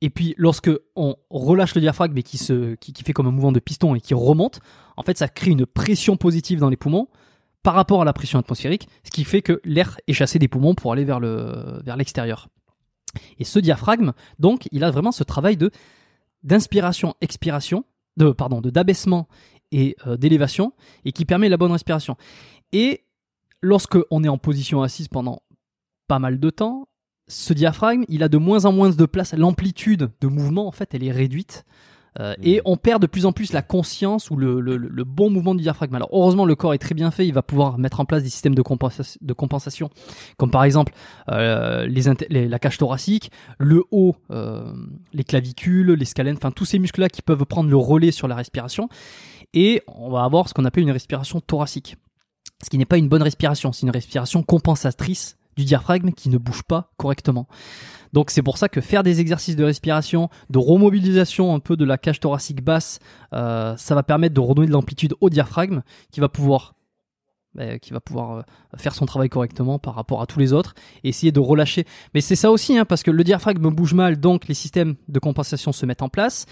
Et puis lorsque on relâche le diaphragme et qui fait comme un mouvement de piston et qui remonte, en fait ça crée une pression positive dans les poumons par rapport à la pression atmosphérique, ce qui fait que l'air est chassé des poumons pour aller vers l'extérieur. Et ce diaphragme, donc, il a vraiment ce travail d'inspiration, expiration, d'abaissement et d'élévation, et qui permet la bonne respiration. Et lorsque on est en position assise pendant pas mal de temps, ce diaphragme, il a de moins en moins de place, l'amplitude de mouvement, en fait, elle est réduite, et on perd de plus en plus la conscience ou le bon mouvement du diaphragme. Alors heureusement, le corps est très bien fait, il va pouvoir mettre en place des systèmes de compensation, comme par exemple la cage thoracique, le haut, les clavicules, les scalènes, enfin tous ces muscles-là qui peuvent prendre le relais sur la respiration, et on va avoir ce qu'on appelle une respiration thoracique, ce qui n'est pas une bonne respiration, c'est une respiration compensatrice du diaphragme qui ne bouge pas correctement. Donc c'est pour ça que faire des exercices de respiration, de remobilisation un peu de la cage thoracique basse, ça va permettre de redonner de l'amplitude au diaphragme qui va pouvoir faire son travail correctement par rapport à tous les autres, et essayer de relâcher. Mais c'est ça aussi, parce que le diaphragme bouge mal, donc les systèmes de compensation se mettent en place.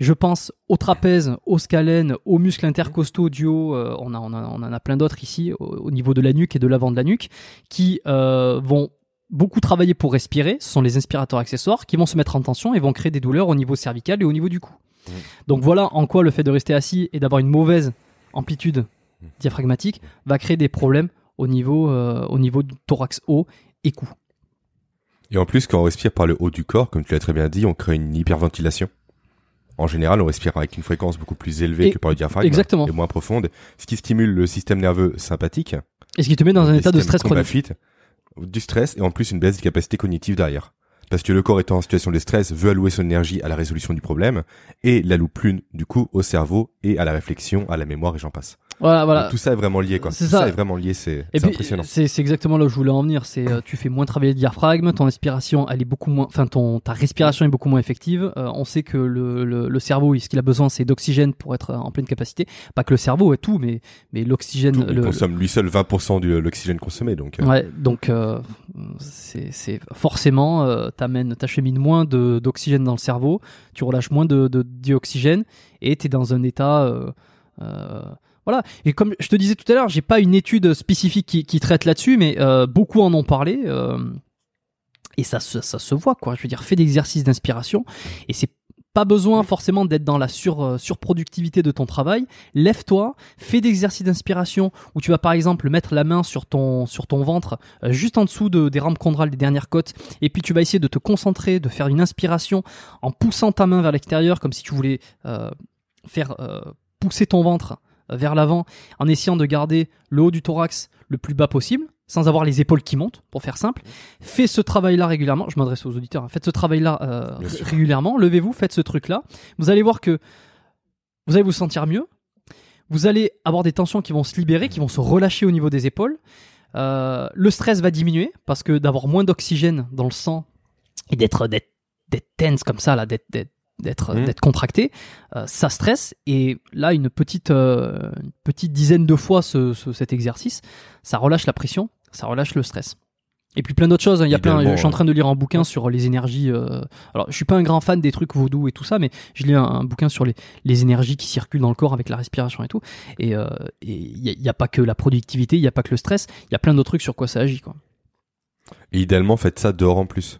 Je pense au trapèze, aux scalènes, aux muscles intercostaux du haut, on en a plein d'autres ici, au niveau de la nuque et de l'avant de la nuque, qui vont beaucoup travailler pour respirer. Ce sont les inspirateurs accessoires qui vont se mettre en tension et vont créer des douleurs au niveau cervical et au niveau du cou. Donc voilà en quoi le fait de rester assis et d'avoir une mauvaise amplitude diaphragmatique va créer des problèmes au niveau du thorax haut et cou. Et en plus, quand on respire par le haut du corps, comme tu l'as très bien dit, on crée une hyperventilation. En général, on respire avec une fréquence beaucoup plus élevée que par le diaphragme, exactement, et moins profonde, ce qui stimule le système nerveux sympathique. Et ce qui te met dans un état de stress chronique. Du stress, et en plus une baisse des capacités cognitives derrière. Parce que le corps étant en situation de stress veut allouer son énergie à la résolution du problème, et l'alloue plus, du coup, au cerveau et à la réflexion, à la mémoire, et j'en passe. Voilà. Donc, tout ça est vraiment lié, quoi. Tout ça est vraiment lié, c'est impressionnant. C'est exactement là où je voulais en venir. Tu fais moins travailler le diaphragme, ton respiration, elle est beaucoup moins, enfin, ta respiration est beaucoup moins effective. On sait que le cerveau, ce qu'il a besoin, c'est d'oxygène pour être en pleine capacité. Pas que le cerveau, tout, mais l'oxygène. Il consomme lui seul 20% de l'oxygène consommé, donc. Ouais, donc, c'est forcément, t'achemines moins d'oxygène dans le cerveau, tu relâches moins de dioxygène, et t'es dans un état, voilà. Et comme je te disais tout à l'heure, j'ai pas une étude spécifique qui traite là-dessus, mais beaucoup en ont parlé, et ça se voit, quoi. Je veux dire, fais des exercices d'inspiration, et c'est pas besoin forcément d'être dans la surproductivité de ton travail. Lève-toi, fais des exercices d'inspiration où tu vas par exemple mettre la main sur ton ventre, juste en dessous des rampes chondrales des dernières côtes, et puis tu vas essayer de te concentrer, de faire une inspiration en poussant ta main vers l'extérieur, comme si tu voulais faire pousser ton ventre vers l'avant, en essayant de garder le haut du thorax le plus bas possible, sans avoir les épaules qui montent, pour faire simple. Fais ce travail-là régulièrement. Je m'adresse aux auditeurs, hein. Faites ce travail-là régulièrement. Levez-vous, faites ce truc-là. Vous allez voir que vous allez vous sentir mieux. Vous allez avoir des tensions qui vont se libérer, qui vont se relâcher au niveau des épaules. Le stress va diminuer, parce que d'avoir moins d'oxygène dans le sang et d'être tense comme ça, là, d'être contracté, ça stresse, et là une petite dizaine de fois cet exercice, ça relâche la pression, ça relâche le stress. Et puis plein d'autres choses, il y a plein, je suis en train de lire un bouquin sur les énergies, alors je suis pas un grand fan des trucs vaudous et tout ça, mais je lis un bouquin sur les énergies qui circulent dans le corps avec la respiration et tout, et il n'y a pas que la productivité, il n'y a pas que le stress, il y a plein d'autres trucs sur quoi ça agit, quoi. Et idéalement faites ça dehors en plus,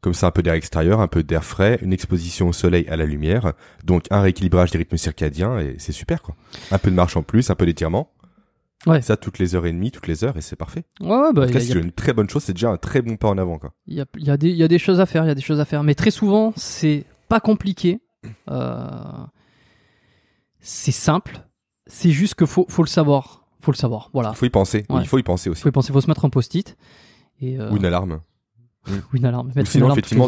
comme ça un peu d'air extérieur, un peu d'air frais, une exposition au soleil, à la lumière, donc un rééquilibrage des rythmes circadiens, et c'est super, quoi. Un peu de marche en plus, un peu d'étirement. Ouais. Ça, toutes les heures et demie, toutes les heures, et c'est parfait. Ouais, bah, en tout cas, si tu veux une très bonne chose, c'est déjà un très bon pas en avant, quoi. Il y a des choses à faire, mais très souvent, c'est pas compliqué. C'est simple. C'est juste que faut le savoir. Voilà. Il faut y penser. Ouais. Il faut y penser aussi. Faut se mettre un post-it. Et Ou une alarme. Ou une alarme. Ou sinon, effectivement,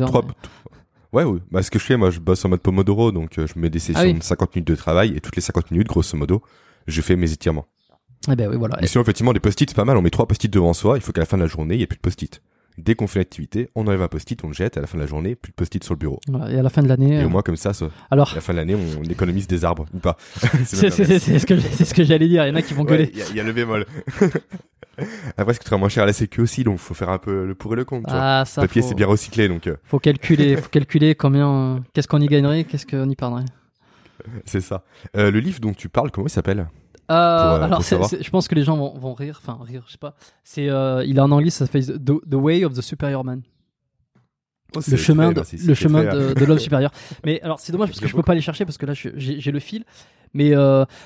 Ouais. Bah, ce que je fais, moi, je bosse en mode Pomodoro, donc je mets des sessions de 50 minutes de travail, et toutes les 50 minutes, grosso modo, je fais mes étirements. Eh ben oui, voilà. Et sinon, effectivement, des post-it, c'est pas mal. On met 3 post-it devant soi. Il faut qu'à la fin de la journée, il n'y ait plus de post-it. Dès qu'on fait l'activité, on enlève un post-it, on le jette. À la fin de la journée, plus de post-it sur le bureau. Voilà, et à la fin de l'année. Et au moins, comme ça, à la fin de l'année, on économise des arbres. Ou pas. C'est ce que j'allais dire. Il y en a qui vont gueuler. Il y a le bémol. Après, ce qui sera moins cher à la sécu aussi, donc faut faire un peu le pour et le contre. Ah, ça. Le papier, c'est bien recyclé, donc. Faut calculer combien. Qu'est-ce qu'on y gagnerait, qu'est-ce qu'on y perdrait. C'est ça. Le livre dont tu parles, comment il s'appelle? Je pense que les gens vont rire, je sais pas. C'est, il est en anglais, ça s'appelle The Way of the Superior Man. Le chemin de l'homme supérieur. Mais alors, c'est dommage parce que je peux pas les chercher parce que là, j'ai le fil. Mais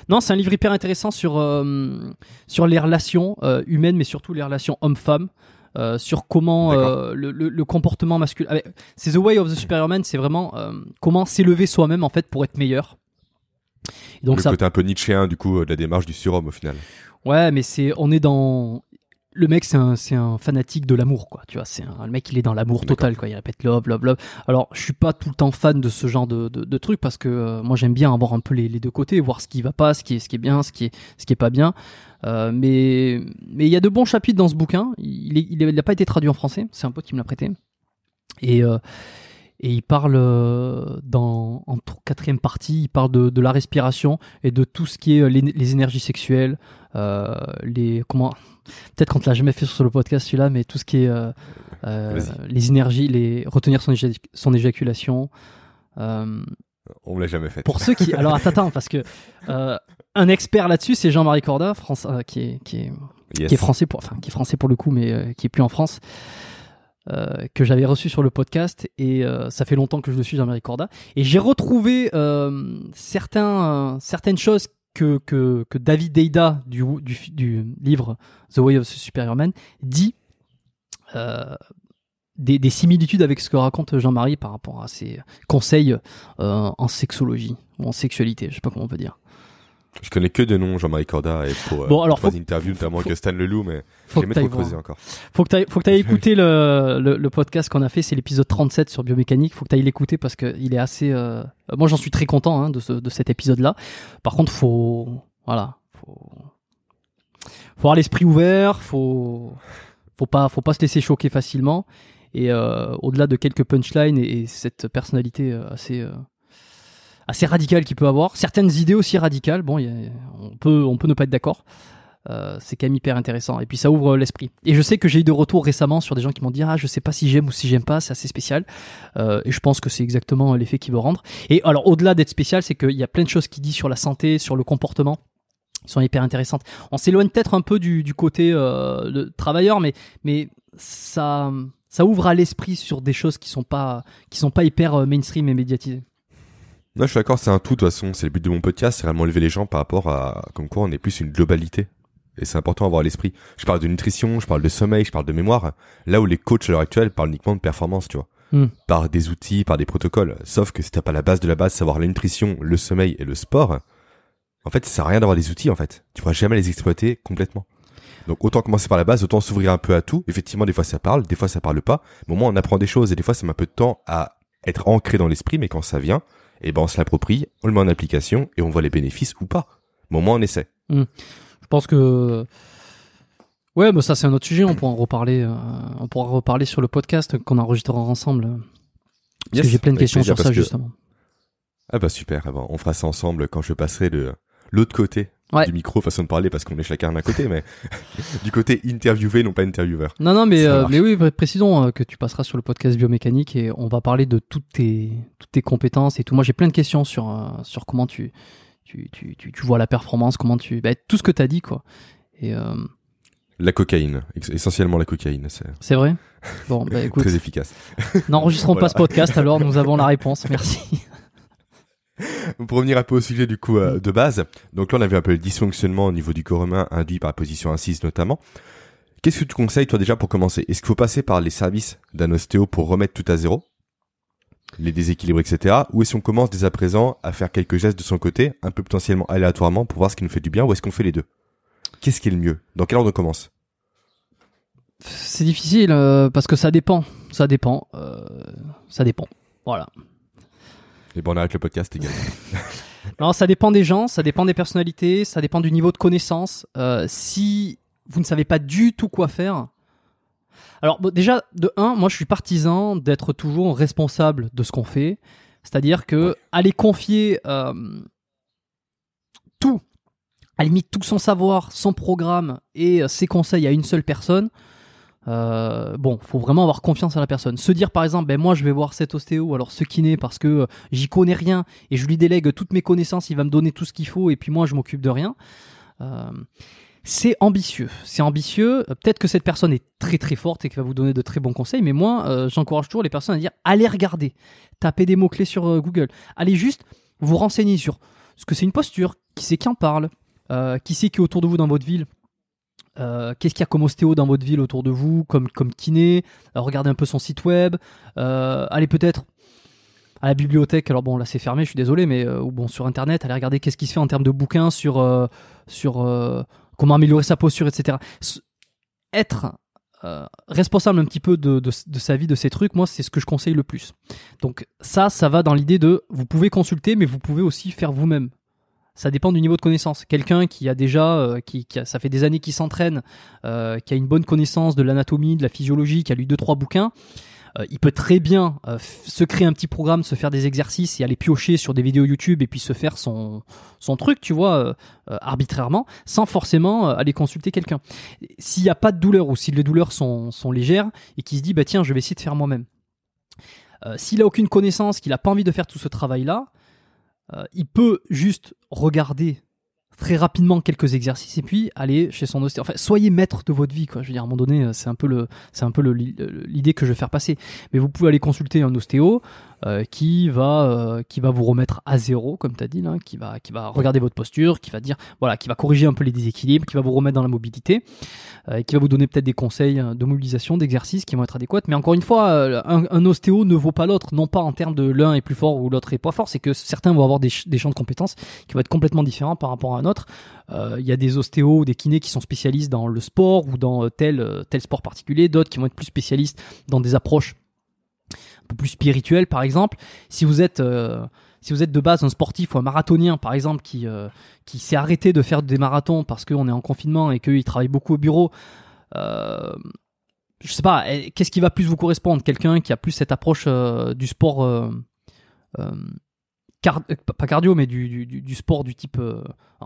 non, c'est un livre hyper intéressant sur les relations humaines, mais surtout les relations hommes-femmes. Sur comment le comportement masculin. C'est The Way of the Superior Man, c'est vraiment comment s'élever soi-même en fait pour être meilleur. Et donc le côté un peu nietzschéen du coup de la démarche du surhomme au final. Ouais, mais le mec c'est un fanatique de l'amour, quoi, tu vois, le mec il est dans l'amour total, quoi, il répète love love love. Alors je suis pas tout le temps fan de ce genre de truc parce que moi j'aime bien avoir un peu les deux côtés, voir ce qui va pas, ce qui est bien, ce qui est pas bien, mais il y a de bons chapitres dans ce bouquin. Il n'a pas été traduit en français, c'est un pote qui me l'a prêté, et il parle en quatrième partie, il parle de la respiration et de tout ce qui est les énergies sexuelles, peut-être qu'on te l'a jamais fait sur le podcast celui-là, mais tout ce qui est les énergies, retenir son éjaculation. On me l'a jamais fait. Pour ceux qui, alors attends, parce que un expert là-dessus, c'est Jean-Marie Corda, qui est français qui est français pour le coup, mais qui est plus en France. Que j'avais reçu sur le podcast, et ça fait longtemps que je le suis, Jean-Marie Corda, et j'ai retrouvé certaines choses que David Deida du livre The Way of the Superior Man dit, des similitudes avec ce que raconte Jean-Marie par rapport à ses conseils en sexologie ou en sexualité, je sais pas comment on peut dire. Je connais que de noms, Jean-Marie Corda, et pour trois interviews, notamment avec Stan Leloup, mais j'ai jamais trop creusé encore. Faut que t'ailles écouter le podcast qu'on a fait, c'est l'épisode 37 sur biomécanique. Faut que t'ailles l'écouter parce que il est assez, moi j'en suis très content, hein, de cet épisode-là. Par contre, faut avoir l'esprit ouvert, faut pas se laisser choquer facilement. Et, au-delà de quelques punchlines et cette personnalité assez radical qu'il peut avoir, certaines idées aussi radicales, on peut ne pas être d'accord, c'est quand même hyper intéressant, et puis ça ouvre l'esprit. Et je sais que j'ai eu de retours récemment sur des gens qui m'ont dit « Ah, je sais pas si j'aime ou si j'aime pas, c'est assez spécial », et je pense que c'est exactement l'effet qu'il veut rendre. Et alors, au-delà d'être spécial, c'est qu'il y a plein de choses qu'il dit sur la santé, sur le comportement, qui sont hyper intéressantes. On s'éloigne peut-être un peu du côté travailleur, mais ça ouvre à l'esprit sur des choses qui sont pas hyper mainstream et médiatisées. Non, je suis d'accord, c'est un tout, de toute façon, c'est le but de mon podcast, c'est vraiment élever les gens par rapport à comme quoi on est plus une globalité. Et c'est important à avoir à l'esprit. Je parle de nutrition, je parle de sommeil, je parle de mémoire, là où les coachs à l'heure actuelle parlent uniquement de performance, tu vois. Par des outils, par des protocoles. Sauf que si t'as pas la base de la base, savoir la nutrition, le sommeil et le sport, en fait, ça sert à rien d'avoir des outils, en fait. Tu pourras jamais les exploiter complètement. Donc autant commencer par la base, autant s'ouvrir un peu à tout. Effectivement, des fois ça parle, des fois ça parle pas. Mais au moins on apprend des choses, et des fois ça met un peu de temps à être ancré dans l'esprit, mais quand ça vient, et ben on se l'approprie, on le met en application et on voit les bénéfices ou pas. Mais au moins on essaie. Je pense que ouais, mais ça c'est un autre sujet, on pourra en reparler. On pourra reparler sur le podcast qu'on enregistrera ensemble. Parce que j'ai plein de questions sur ça justement. Ah bah super, on fera ça ensemble quand je passerai de l'autre côté du micro, façon de parler, parce qu'on est chacun à côté, mais du côté interviewé, non pas intervieweur. Non, mais oui, précisons que tu passeras sur le podcast Biomécanique et on va parler de toutes tes compétences et tout. Moi, j'ai plein de questions sur comment tu vois la performance, comment tout ce que t'as dit, quoi. Et la cocaïne, essentiellement la cocaïne. C'est vrai. Bon, bah écoute. Très efficace. N'enregistrons pas ce podcast, alors nous avons la réponse. Merci. Pour revenir un peu au sujet du coup de base, donc là on avait un peu le dysfonctionnement au niveau du corps humain induit par la position assise notamment. Qu'est-ce que tu conseilles toi déjà pour commencer? Est-ce qu'il faut passer par les services d'un ostéo pour remettre tout à zéro, les déséquilibres etc, ou est-ce qu'on commence dès à présent à faire quelques gestes de son côté, un peu potentiellement aléatoirement pour voir ce qui nous fait du bien, ou est-ce qu'on fait les deux? Qu'est-ce qui est le mieux? Dans quel ordre on commence? C'est difficile parce que ça dépend, voilà. Et bon, on arrête le podcast également. Non, ça dépend des gens, ça dépend des personnalités, ça dépend du niveau de connaissance. Si vous ne savez pas du tout quoi faire... Alors bon, déjà, de un, moi je suis partisan d'être toujours responsable de ce qu'on fait. C'est-à-dire que aller confier tout, à la limite tout son savoir, son programme et ses conseils à une seule personne... faut vraiment avoir confiance en la personne. Se dire par exemple, moi je vais voir cet ostéo, alors ce kiné, parce que j'y connais rien et je lui délègue toutes mes connaissances, il va me donner tout ce qu'il faut et puis moi je m'occupe de rien. C'est ambitieux. Peut-être que cette personne est très très forte et qu'elle va vous donner de très bons conseils, mais moi j'encourage toujours les personnes à dire, allez regarder, tapez des mots-clés sur Google, allez juste vous renseigner sur ce que c'est une posture, qui c'est qui en parle, qui c'est qui est autour de vous dans votre ville. Qu'est-ce qu'il y a comme ostéo dans votre ville autour de vous, comme kiné, regardez un peu son site web, allez peut-être à la bibliothèque, alors bon là c'est fermé, je suis désolé, mais sur internet, allez regarder qu'est-ce qui se fait en termes de bouquins sur comment améliorer sa posture, etc. Être responsable un petit peu de sa vie, de ses trucs, moi c'est ce que je conseille le plus. Donc ça va dans l'idée de, vous pouvez consulter, mais vous pouvez aussi faire vous-même. Ça dépend du niveau de connaissance. Quelqu'un qui a déjà, ça fait des années qu'il s'entraîne, qui a une bonne connaissance de l'anatomie, de la physiologie, qui a lu 2-3 bouquins, il peut très bien se créer un petit programme, se faire des exercices et aller piocher sur des vidéos YouTube et puis se faire son truc, tu vois, arbitrairement, sans forcément aller consulter quelqu'un. S'il n'y a pas de douleur ou si les douleurs sont légères et qu'il se dit, tiens, je vais essayer de faire moi-même. S'il n'a aucune connaissance, qu'il n'a pas envie de faire tout ce travail-là, il peut juste regarder très rapidement quelques exercices et puis aller chez son ostéo. Enfin, soyez maître de votre vie, quoi. Je veux dire, à un moment donné, c'est un peu l'idée que je veux faire passer. Mais vous pouvez aller consulter un ostéo qui va vous remettre à zéro, comme tu as dit, là, qui va regarder votre posture, qui va dire, voilà, qui va corriger un peu les déséquilibres, qui va vous remettre dans la mobilité, qui va vous donner peut-être des conseils de mobilisation, d'exercices qui vont être adéquats. Mais encore une fois, un ostéo ne vaut pas l'autre, non pas en termes de l'un est plus fort ou l'autre est pas fort, c'est que certains vont avoir des champs de compétences qui vont être complètement différents par rapport à un autre. Il y a des ostéos ou des kinés qui sont spécialistes dans le sport ou dans tel sport particulier, d'autres qui vont être plus spécialistes dans des approches un peu plus spirituel, par exemple. Si vous êtes de base un sportif ou un marathonien, par exemple, qui s'est arrêté de faire des marathons parce qu'on est en confinement et qu'il travaille beaucoup au bureau, je sais pas, qu'est-ce qui va plus vous correspondre? Quelqu'un qui a plus cette approche du sport, pas cardio, mais du sport du type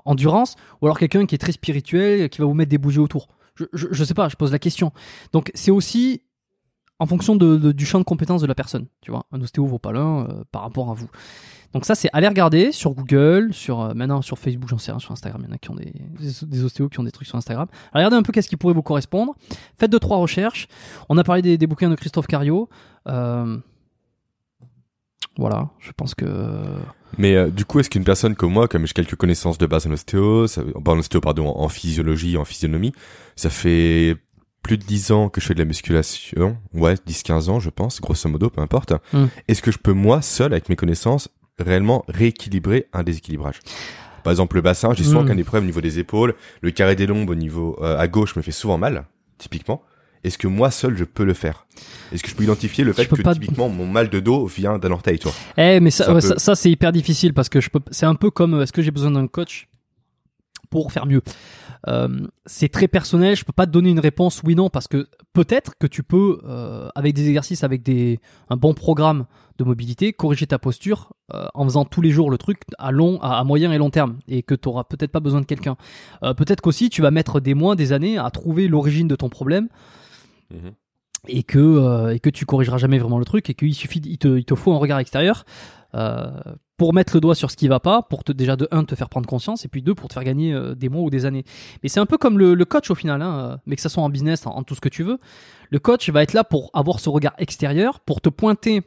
endurance, ou alors quelqu'un qui est très spirituel, qui va vous mettre des bougies autour? Je sais pas, je pose la question. Donc c'est aussi en fonction du champ de compétences de la personne, tu vois. Un ostéo vaut pas l'un par rapport à vous. Donc ça, c'est aller regarder sur Google, maintenant sur Facebook, j'en sais rien, sur Instagram, il y en a qui ont des ostéos qui ont des trucs sur Instagram. Alors, regardez un peu qu'est-ce qui pourrait vous correspondre. Faites 2-3 recherches. On a parlé des bouquins de Christophe Carrio. Voilà, je pense que... Mais du coup, est-ce qu'une personne comme moi, comme j'ai quelques connaissances de base en ostéo, en physiologie, en physionomie, ça fait... plus de 10 ans que je fais de la musculation, 10-15 ans je pense, grosso modo, peu importe. Est-ce que je peux moi, seul, avec mes connaissances, réellement rééquilibrer un déséquilibrage? Par exemple, le bassin, j'ai souvent qu'un des problèmes au niveau des épaules, le carré des lombes au niveau à gauche me fait souvent mal, typiquement. Est-ce que moi, seul, je peux le faire? Est-ce que je peux identifier le fait que typiquement mon mal de dos vient d'un orteil, toi? Mais ça c'est hyper difficile parce que c'est un peu comme est-ce que j'ai besoin d'un coach pour faire mieux? C'est très personnel, je peux pas te donner une réponse oui non, parce que peut-être que tu peux avec des exercices, avec un bon programme de mobilité, corriger ta posture en faisant tous les jours le truc à moyen et long terme, et que tu auras peut-être pas besoin de quelqu'un. Peut-être qu'aussi tu vas mettre des mois, des années à trouver l'origine de ton problème. Mmh. Et que tu corrigeras jamais vraiment le truc, et qu'il suffit, il te faut un regard extérieur pour mettre le doigt sur ce qui va pas, pour te faire prendre conscience, et puis deux, pour te faire gagner des mois ou des années. Mais c'est un peu comme le coach au final, hein, mais que ça soit en business, en tout ce que tu veux. Le coach va être là pour avoir ce regard extérieur, pour te pointer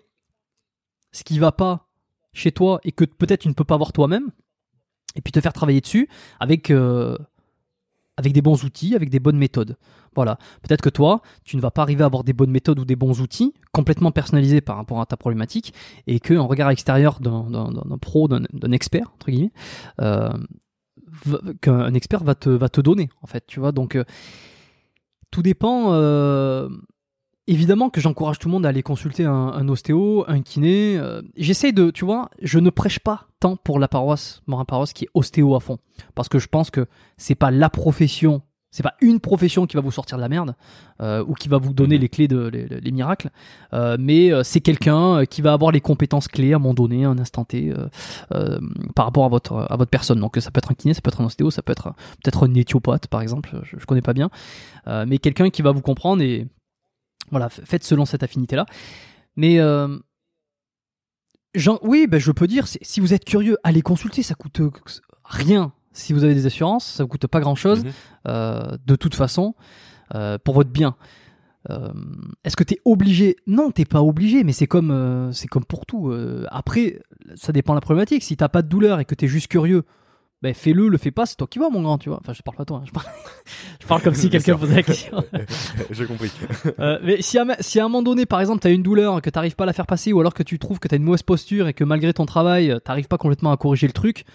ce qui va pas chez toi et que peut-être tu ne peux pas voir toi-même, et puis te faire travailler dessus avec des bons outils, avec des bonnes méthodes. Voilà. Peut-être que toi, tu ne vas pas arriver à avoir des bonnes méthodes ou des bons outils complètement personnalisés par rapport à ta problématique, et qu'un regard extérieur d'un pro, d'un expert, entre guillemets, qu'un expert va te donner, en fait, tu vois. Donc, tout dépend. Évidemment que j'encourage tout le monde à aller consulter un ostéo, un kiné. J'essaie tu vois, je ne prêche pas tant pour la paroisse, Morin-Paroisse, qui est ostéo à fond. Parce que je pense que c'est pas la profession, c'est pas une profession qui va vous sortir de la merde, ou qui va vous donner les clés les miracles. Mais c'est quelqu'un qui va avoir les compétences clés à un moment donné, à un instant T, par rapport à votre personne. Donc ça peut être un kiné, ça peut être un ostéo, ça peut être peut-être un éthiopathe, par exemple. Je connais pas bien. Mais quelqu'un qui va vous comprendre et... Voilà, faites selon cette affinité-là. Mais je peux dire, si vous êtes curieux, allez consulter, ça coûte rien. Si vous avez des assurances, ça ne vous coûte pas grand-chose, de toute façon, pour votre bien. Est-ce que tu es obligé ? Non, tu n'es pas obligé, mais c'est comme pour tout. Après, ça dépend de la problématique. Si tu n'as pas de douleur et que tu es juste curieux, ben fais-le, le fais pas, c'est toi qui vas, mon grand, tu vois. Enfin, je parle pas toi, hein. je parle comme si quelqu'un posait la question. J'ai compris. Mais si à un moment donné, par exemple, t'as une douleur, que t'arrives pas à la faire passer, ou alors que tu trouves que t'as une mauvaise posture et que malgré ton travail, t'arrives pas complètement à corriger le truc,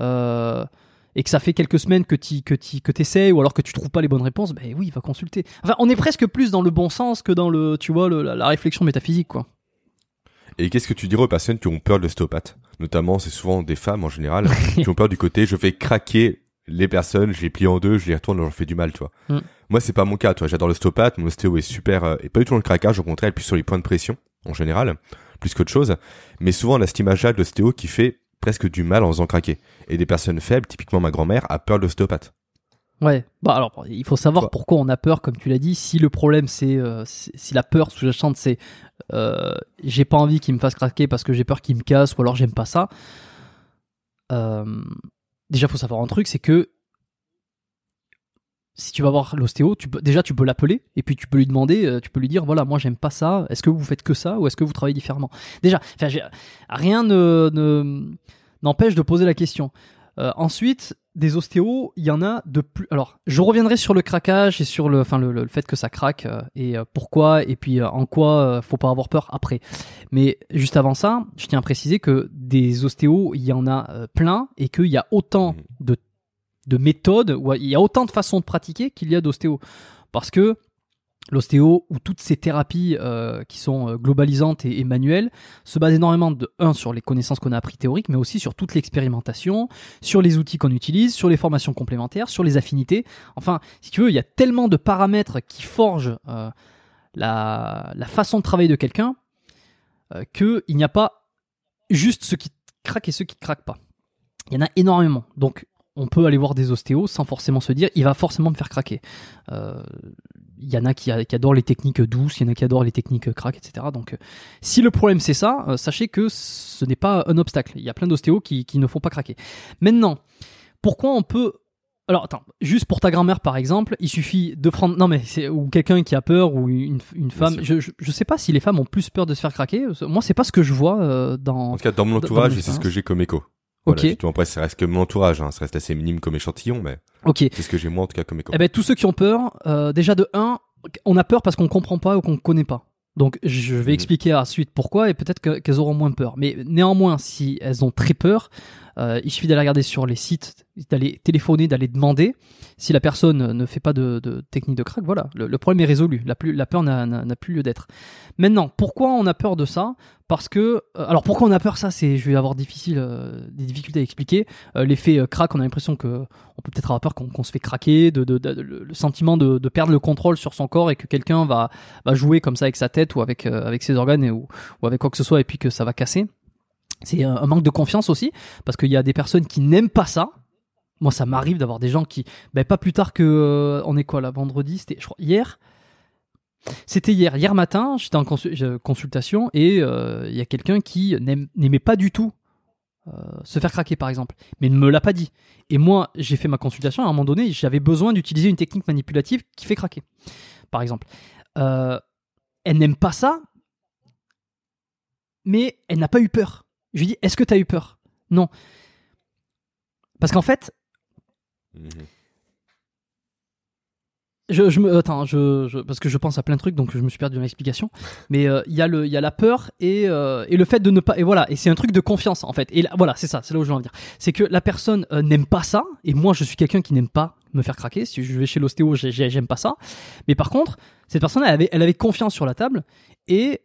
et que ça fait quelques semaines que t'essayes, ou alors que tu trouves pas les bonnes réponses, ben oui, va consulter. Enfin, on est presque plus dans le bon sens que dans la réflexion métaphysique, quoi. Et qu'est-ce que tu dirais aux personnes qui ont peur de l'ostéopathe ? Notamment, c'est souvent des femmes en général qui ont peur du côté « je fais craquer les personnes, je les plie en deux, je les retourne, je leur fais du mal ». Tu vois. Mm. Moi, c'est pas mon cas. Tu vois. J'adore l'ostéopathe, mon ostéo est super, et pas du tout dans le craquage, au contraire, elle est plus sur les points de pression en général, plus qu'autre chose. Mais souvent, on a cette image-là de l'ostéo qui fait presque du mal en faisant craquer. Et des personnes faibles, typiquement ma grand-mère, a peur de l'ostéopathe. Ouais, bah alors il faut savoir pourquoi on a peur, comme tu l'as dit. Si le problème c'est si la peur sous-jacente c'est j'ai pas envie qu'il me fasse craquer parce que j'ai peur qu'il me casse, ou alors j'aime pas ça. Déjà faut savoir un truc, c'est que si tu vas voir l'ostéo, tu peux l'appeler et puis tu peux lui demander, tu peux lui dire voilà moi j'aime pas ça, est-ce que vous faites que ça ou est-ce que vous travaillez différemment. Déjà, rien n'empêche de poser la question. Ensuite, des ostéos, il y en a de plus. Alors, je reviendrai sur le craquage et sur le fait que ça craque et pourquoi et puis en quoi faut pas avoir peur après. Mais juste avant ça, je tiens à préciser que des ostéos, il y en a plein et qu'il y a autant de méthodes, ou il y a autant de façons de pratiquer qu'il y a d'ostéos. Parce que l'ostéo ou toutes ces thérapies qui sont globalisantes et manuelles se basent énormément sur les connaissances qu'on a apprises théoriques, mais aussi sur toute l'expérimentation, sur les outils qu'on utilise, sur les formations complémentaires, sur les affinités. Enfin, si tu veux, il y a tellement de paramètres qui forgent la façon de travailler de quelqu'un qu'il n'y a pas juste ceux qui craquent et ceux qui ne craquent pas. Il y en a énormément. Donc, on peut aller voir des ostéos sans forcément se dire il va forcément me faire craquer. Il y en a qui adorent les techniques douces, il y en a qui adorent les techniques crack, etc. Donc si le problème c'est ça, sachez que ce n'est pas un obstacle. Il y a plein d'ostéos qui ne font pas craquer. Maintenant, pourquoi on peut... Alors attends, juste pour ta grand-mère par exemple, il suffit de prendre... Non mais ou quelqu'un qui a peur, ou une femme... Je sais pas si les femmes ont plus peur de se faire craquer. Moi c'est pas ce que je vois dans... En tout cas dans mon entourage, c'est ce que j'ai comme écho. Voilà, ok. Après, ça reste que mon entourage, hein, ça reste assez minime comme échantillon, mais okay. C'est ce que j'ai moi en tout cas comme écho. Eh ben, tous ceux qui ont peur, déjà de 1, on a peur parce qu'on comprend pas ou qu'on connaît pas. Donc je vais expliquer à la suite pourquoi et peut-être qu'elles auront moins peur. Mais néanmoins, si elles ont très peur, Il suffit d'aller regarder sur les sites, d'aller téléphoner, d'aller demander. Si la personne ne fait pas de technique de crack, voilà, le problème est résolu. La peur n'a plus lieu d'être. Maintenant, pourquoi on a peur de ça ? Parce que, alors pourquoi on a peur, ça, c'est, je vais avoir des difficultés à expliquer. L'effet crack, on a l'impression qu'on peut peut-être avoir peur qu'on se fait craquer, le sentiment de perdre le contrôle sur son corps et que quelqu'un va jouer comme ça avec sa tête ou avec ses organes ou avec quoi que ce soit et puis que ça va casser. C'est un manque de confiance aussi, parce qu'il y a des personnes qui n'aiment pas ça. Moi, ça m'arrive d'avoir des gens qui, pas plus tard que, on est quoi là, vendredi, c'était, je crois, hier. C'était hier matin, j'étais en consultation et il y a quelqu'un qui n'aimait pas du tout se faire craquer par exemple, mais ne me l'a pas dit. Et moi, j'ai fait ma consultation, à un moment donné, j'avais besoin d'utiliser une technique manipulative qui fait craquer, par exemple. Elle n'aime pas ça, mais elle n'a pas eu peur. Je lui dis, est-ce que tu as eu peur ? Non. Parce qu'en fait... Parce que je pense à plein de trucs, donc je me suis perdu dans l'explication. Mais il y a la peur et le fait de ne pas, et voilà, et c'est un truc de confiance en fait. Et là, voilà, c'est ça, c'est là où je veux en venir. C'est que la personne n'aime pas ça, et moi je suis quelqu'un qui n'aime pas me faire craquer. Si je vais chez l'ostéo, j'aime pas ça. Mais par contre, cette personne, elle avait confiance sur la table et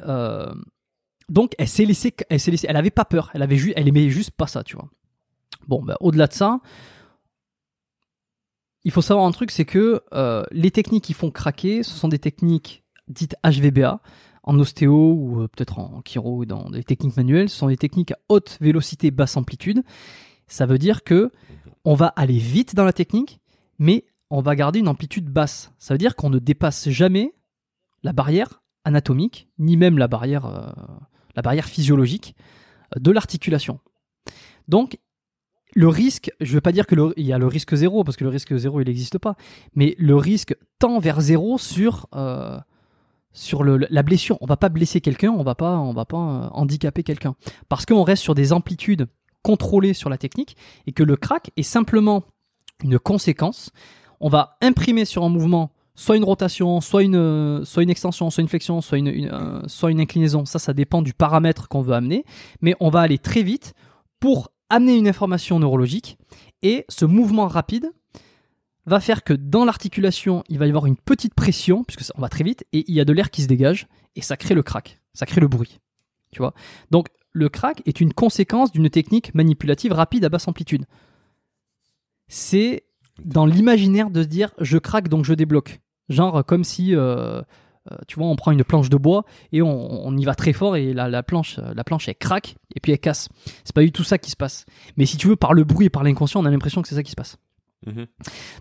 donc elle s'est laissée, elle avait pas peur, elle aimait juste pas ça, tu vois. Bon, au-delà de ça. Il faut savoir un truc, c'est que les techniques qui font craquer, ce sont des techniques dites HVBA, en ostéo ou peut-être en chiro ou dans des techniques manuelles. Ce sont des techniques à haute vélocité, basse amplitude. Ça veut dire que on va aller vite dans la technique, mais on va garder une amplitude basse. Ça veut dire qu'on ne dépasse jamais la barrière anatomique, ni même la barrière physiologique de l'articulation. Donc, le risque, je ne veux pas dire qu'il y a le risque zéro, parce que le risque zéro, il n'existe pas, mais le risque tend vers zéro sur la blessure. On ne va pas blesser quelqu'un, on ne va pas handicaper quelqu'un. Parce qu'on reste sur des amplitudes contrôlées sur la technique et que le crack est simplement une conséquence. On va imprimer sur un mouvement soit une rotation, soit une extension, soit une flexion, soit une inclinaison. Ça dépend du paramètre qu'on veut amener, mais on va aller très vite pour amener une information neurologique, et ce mouvement rapide va faire que dans l'articulation, il va y avoir une petite pression, puisque ça, on va très vite, et il y a de l'air qui se dégage, et ça crée le crack, ça crée le bruit. Tu vois ? Donc le crack est une conséquence d'une technique manipulative rapide à basse amplitude. C'est dans l'imaginaire de se dire « je craque, donc je débloque ». Genre comme si... tu vois, on prend une planche de bois et on y va très fort et la planche elle craque et puis elle casse. C'est pas du tout ça qui se passe. Mais si tu veux, par le bruit et par l'inconscient, on a l'impression que c'est ça qui se passe. Mmh.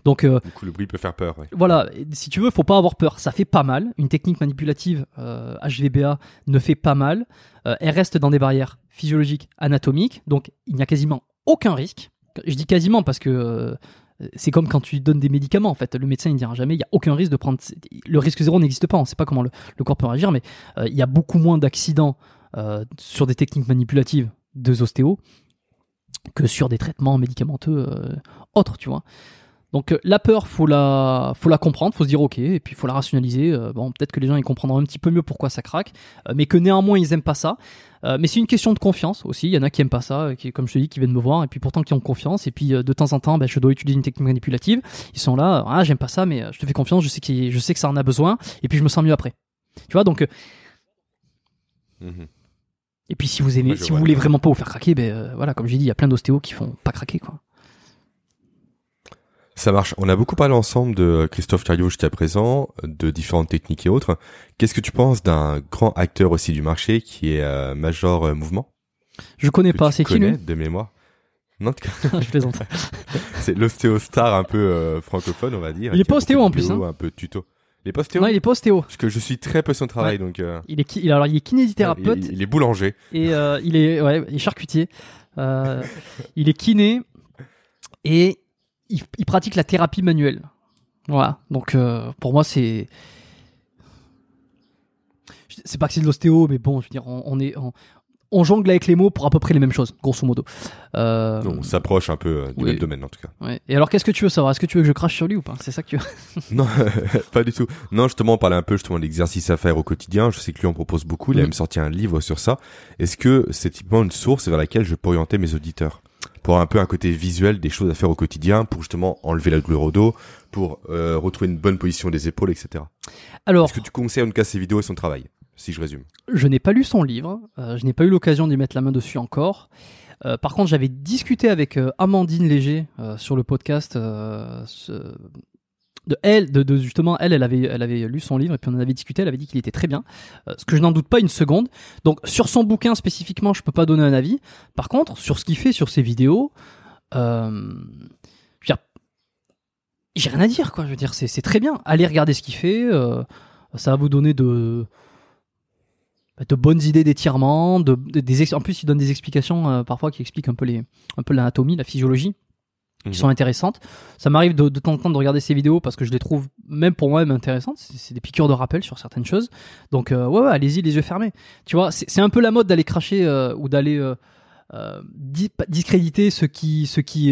Donc, du coup, le bruit peut faire peur. Ouais. Voilà, si tu veux, faut pas avoir peur. Ça fait pas mal. Une technique manipulative HVBA ne fait pas mal. Elle reste dans des barrières physiologiques, anatomiques. Donc, il n'y a quasiment aucun risque. Je dis quasiment parce que... c'est comme quand tu donnes des médicaments, en fait. Le médecin, il ne dira jamais, il n'y a aucun risque de prendre... Le risque zéro n'existe pas, on ne sait pas comment le corps peut réagir, mais il y a beaucoup moins d'accidents sur des techniques manipulatives des ostéos que sur des traitements médicamenteux autres, tu vois. Donc la peur, faut la comprendre, faut se dire ok, et puis faut la rationaliser. Bon, peut-être que les gens ils comprendront un petit peu mieux pourquoi ça craque, mais que néanmoins ils aiment pas ça. Mais c'est une question de confiance aussi. Il y en a qui aiment pas ça, qui, comme je te dis, qui viennent me voir, et puis pourtant qui ont confiance. Et puis de temps en temps, je dois utiliser une technique manipulative. Ils sont là, ah j'aime pas ça, mais je te fais confiance, je sais que ça en a besoin, et puis je me sens mieux après. Tu vois donc. Et puis si vous aimez, si vous voulez vraiment pas vous faire craquer, voilà, comme j'ai dit, il y a plein d'ostéos qui font pas craquer quoi. Ça marche. On a beaucoup parlé ensemble de Christophe Carrio jusqu'à présent, de différentes techniques et autres. Qu'est-ce que tu penses d'un grand acteur aussi du marché qui est Major Mouvement ? Je connais pas. C'est qui lui ? De mémoire. Non, je plaisante. C'est l'ostéostar un peu francophone, on va dire. Il est pas ostéo en plus. Hein. Un peu tuto. Il est pas ostéo ? Non, il est pas ostéo. Parce que je suis très peu son travail, ouais. Donc. Il est kinésithérapeute. Il est boulanger. Et il est charcutier. Il est kiné et il pratique la thérapie manuelle. Voilà. Donc, pour moi, c'est. C'est pas que c'est de l'ostéo, mais bon, je veux dire, on jongle avec les mots pour à peu près les mêmes choses, grosso modo. On s'approche un peu du même domaine, en tout cas. Ouais. Et alors, qu'est-ce que tu veux savoir ? Est-ce que tu veux que je crache sur lui ou pas ? C'est ça que tu veux ? Non, pas du tout. Non, justement, on parlait un peu de l'exercice à faire au quotidien. Je sais que lui en propose beaucoup. Il a même sorti un livre sur ça. Est-ce que c'est typiquement une source vers laquelle je peux orienter mes auditeurs ? pour un peu un côté visuel des choses à faire au quotidien, pour justement enlever la douleur au dos, pour retrouver une bonne position des épaules, etc. Alors, est-ce que tu conseilles en tout cas ces vidéos et son travail, si je résume? Je n'ai pas lu son livre, je n'ai pas eu l'occasion d'y mettre la main dessus encore. Par contre, j'avais discuté avec Amandine Léger sur le podcast. Elle avait lu son livre et puis on en avait discuté. Elle avait dit qu'il était très bien, ce que je n'en doute pas une seconde. Donc sur son bouquin spécifiquement, je peux pas donner un avis. Par contre, sur ce qu'il fait sur ses vidéos, j'ai rien à dire, quoi. Je veux dire, c'est très bien. Allez regarder ce qu'il fait, ça va vous donner de bonnes idées d'étirement, en plus il donne des explications parfois qui expliquent un peu l'anatomie, la physiologie, qui sont intéressantes. Ça m'arrive de temps en temps de regarder ces vidéos parce que je les trouve, même pour moi-même, intéressantes. C'est des piqûres de rappel sur certaines choses. Donc ouais, allez-y les yeux fermés. Tu vois, c'est un peu la mode d'aller cracher ou d'aller discréditer ceux qui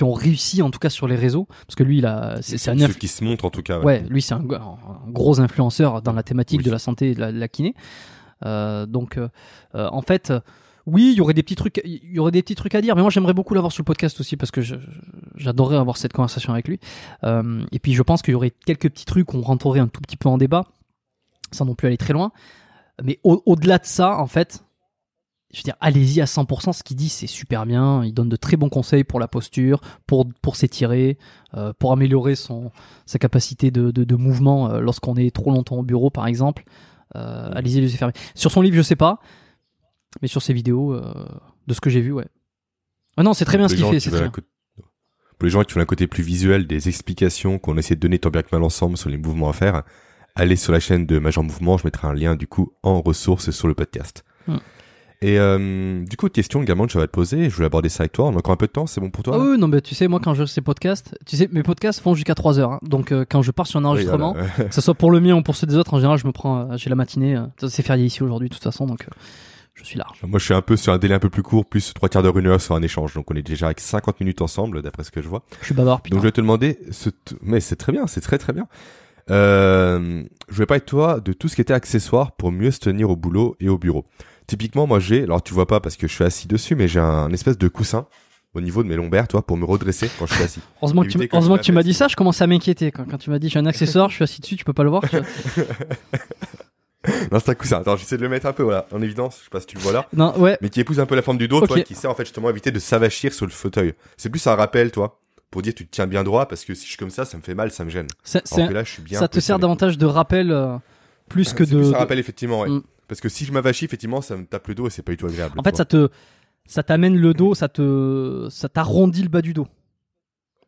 ont réussi, en tout cas sur les réseaux, parce que lui ceux qui se montrent en tout cas. Ouais, lui c'est un gros influenceur dans la thématique de la santé et de la kiné. En fait. Oui, il y aurait des petits trucs à dire, mais moi j'aimerais beaucoup l'avoir sur le podcast aussi parce que j'adorerais avoir cette conversation avec lui. Et puis je pense qu'il y aurait quelques petits trucs qu'on rentrerait un tout petit peu en débat, sans non plus aller très loin. Mais au-delà de ça, en fait, je veux dire, allez-y à 100%. Ce qu'il dit, c'est super bien. Il donne de très bons conseils pour la posture, pour s'étirer, pour améliorer sa capacité de mouvement lorsqu'on est trop longtemps au bureau, par exemple. Allez-y, les yeux fermés. Sur son livre, je sais pas. Mais sur ces vidéos, de ce que j'ai vu, ouais. Ah non, c'est très bien ce qu'il fait, c'est très bien. Pour les gens qui veulent un côté plus visuel des explications qu'on essaie de donner tant bien que mal ensemble sur les mouvements à faire, allez sur la chaîne de Major Mouvement, je mettrai un lien du coup en ressources sur le podcast. Et du coup, question également que j'avais à te poser, je voulais aborder ça avec toi, on a encore un peu de temps, c'est bon pour toi? Ah oui, non mais tu sais, moi quand je fais ces podcasts, tu sais, mes podcasts font jusqu'à 3 heures, hein, donc quand je pars sur un enregistrement, que ce soit pour le mien ou pour ceux des autres, en général je me prends, j'ai la matinée, c'est férié ici aujourd'hui de toute façon, donc... Je suis large. Moi, je suis un peu sur un délai un peu plus court, plus 3/4 d'heure, 1 heure sur un échange. Donc, on est déjà avec 50 minutes ensemble, d'après ce que je vois. Je suis bavard, putain. Donc, je vais te demander, mais c'est très bien, c'est très très bien. Je vais parler de toi, de tout ce qui était accessoire pour mieux se tenir au boulot et au bureau. Typiquement, moi, alors tu vois pas parce que je suis assis dessus, mais j'ai un espèce de coussin au niveau de mes lombaires, toi, pour me redresser quand je suis assis. Heureusement que tu m'as dit ça, je commence à m'inquiéter. Quand tu m'as dit j'ai un accessoire, je suis assis dessus, tu peux pas le voir. Non, c'est un coussin. Attends, j'essaie de le mettre un peu, voilà, en évidence. Je sais pas si tu le vois là. Non, ouais. Mais qui épouse un peu la forme du dos, okay. Toi, qui sert en fait justement à éviter de s'avachir sur le fauteuil. C'est plus un rappel, toi, pour dire tu te tiens bien droit, parce que si je suis comme ça, ça me fait mal, ça me gêne. Alors que là, je suis bien. Ça te sert davantage de rappel plus que de. C'est un rappel, effectivement, ouais. Parce que si je m'avachis, effectivement, ça me tape le dos et c'est pas du tout agréable. En fait, ça t'amène le dos, ça t'arrondit le bas du dos.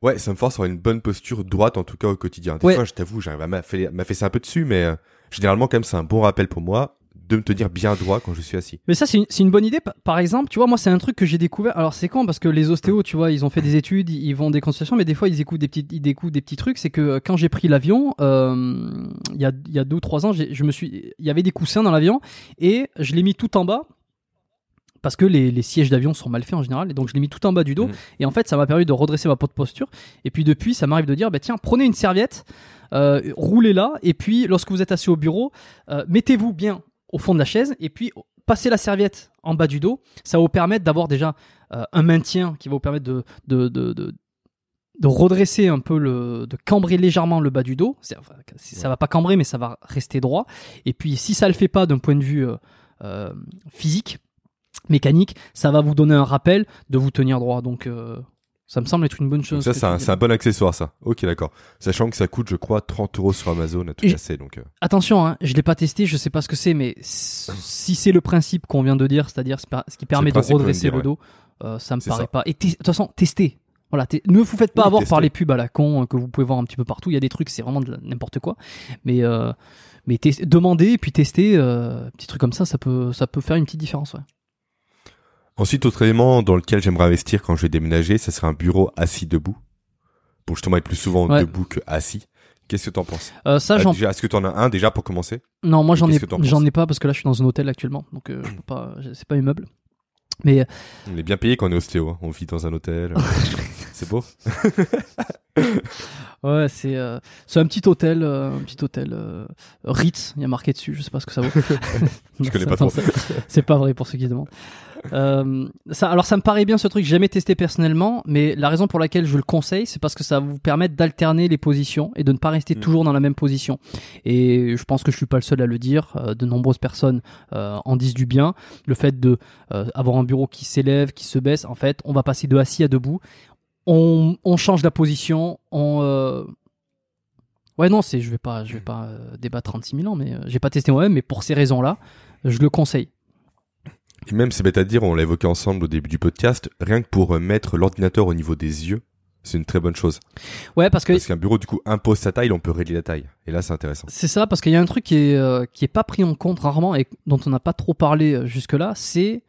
Ouais, ça me force à avoir une bonne posture droite, en tout cas au quotidien. Des fois, je t'avoue, j'arrive à m'affaisser un peu dessus, mais généralement, quand même, c'est un bon rappel pour moi de me tenir bien droit quand je suis assis. Mais ça, c'est une bonne idée. Par exemple, tu vois, moi, c'est un truc que j'ai découvert. Alors, c'est con parce que les ostéos, tu vois, ils ont fait des études, ils vont des consultations, mais des fois, ils découvrent des petits trucs. C'est que quand j'ai pris l'avion, il y a 2 ou 3 ans, il y avait des coussins dans l'avion et je l'ai mis tout en bas. Parce que les sièges d'avion sont mal faits en général, et donc je l'ai mis tout en bas du dos. Et en fait, ça m'a permis de redresser ma posture. Et puis depuis, ça m'arrive de dire, bah, tiens, prenez une serviette, roulez-la, et puis lorsque vous êtes assis au bureau, mettez-vous bien au fond de la chaise, et puis passez la serviette en bas du dos. Ça va vous permettre d'avoir déjà un maintien qui va vous permettre de redresser un peu de cambrer légèrement le bas du dos. Ça va pas cambrer, mais ça va rester droit. Et puis si ça le fait pas d'un point de vue physique, mécanique, ça va vous donner un rappel de vous tenir droit, donc ça me semble être une bonne chose. Donc ça, c'est un bon accessoire, ça. Ok, d'accord. Sachant que ça coûte, je crois, 30 € sur Amazon à tout casser. Donc attention, hein, je l'ai pas testé, je sais pas ce que c'est, mais si c'est le principe qu'on vient de dire, c'est-à-dire ce qui permet de redresser le dos, ça me paraît pas. Et de toute façon, testez. Voilà, ne vous faites pas avoir par les pubs à la con que vous pouvez voir un petit peu partout. Il y a des trucs, c'est vraiment n'importe quoi. Mais demandez et puis testez. Un petit truc comme ça, ça peut faire une petite différence, ouais. Ensuite, autre élément dans lequel j'aimerais investir quand je vais déménager, ça serait un bureau assis-debout, pour justement être plus souvent debout que assis. Qu'est-ce que t'en penses? Est-ce que t'en as un déjà pour commencer? Non, moi j'en ai pas parce que là je suis dans un hôtel actuellement, donc je peux pas, c'est pas immeuble. Mais on est bien payé quand on est ostéo, hein. On vit dans un hôtel, c'est beau. Ouais, c'est un petit hôtel Ritz, il y a marqué dessus, je sais pas ce que ça vaut. Je connais pas trop. C'est pas vrai pour ceux qui demandent. Ça me paraît bien ce truc, j'ai jamais testé personnellement, mais la raison pour laquelle je le conseille, c'est parce que ça va vous permettre d'alterner les positions et de ne pas rester toujours dans la même position. Et je pense que je suis pas le seul à le dire, de nombreuses personnes en disent du bien. Le fait de avoir un bureau qui s'élève, qui se baisse, en fait, on va passer de assis à debout, on change la position, Ouais, non, je vais pas débattre 36 000 ans, mais j'ai pas testé moi-même, mais pour ces raisons-là, je le conseille. Et même, c'est bête à dire, on l'a évoqué ensemble au début du podcast, rien que pour mettre l'ordinateur au niveau des yeux, c'est une très bonne chose. Ouais, parce qu'un bureau, du coup, impose sa taille, on peut régler la taille. Et là, c'est intéressant. C'est ça, parce qu'il y a un truc qui est pas pris en compte rarement et dont on n'a pas trop parlé jusque-là, c'est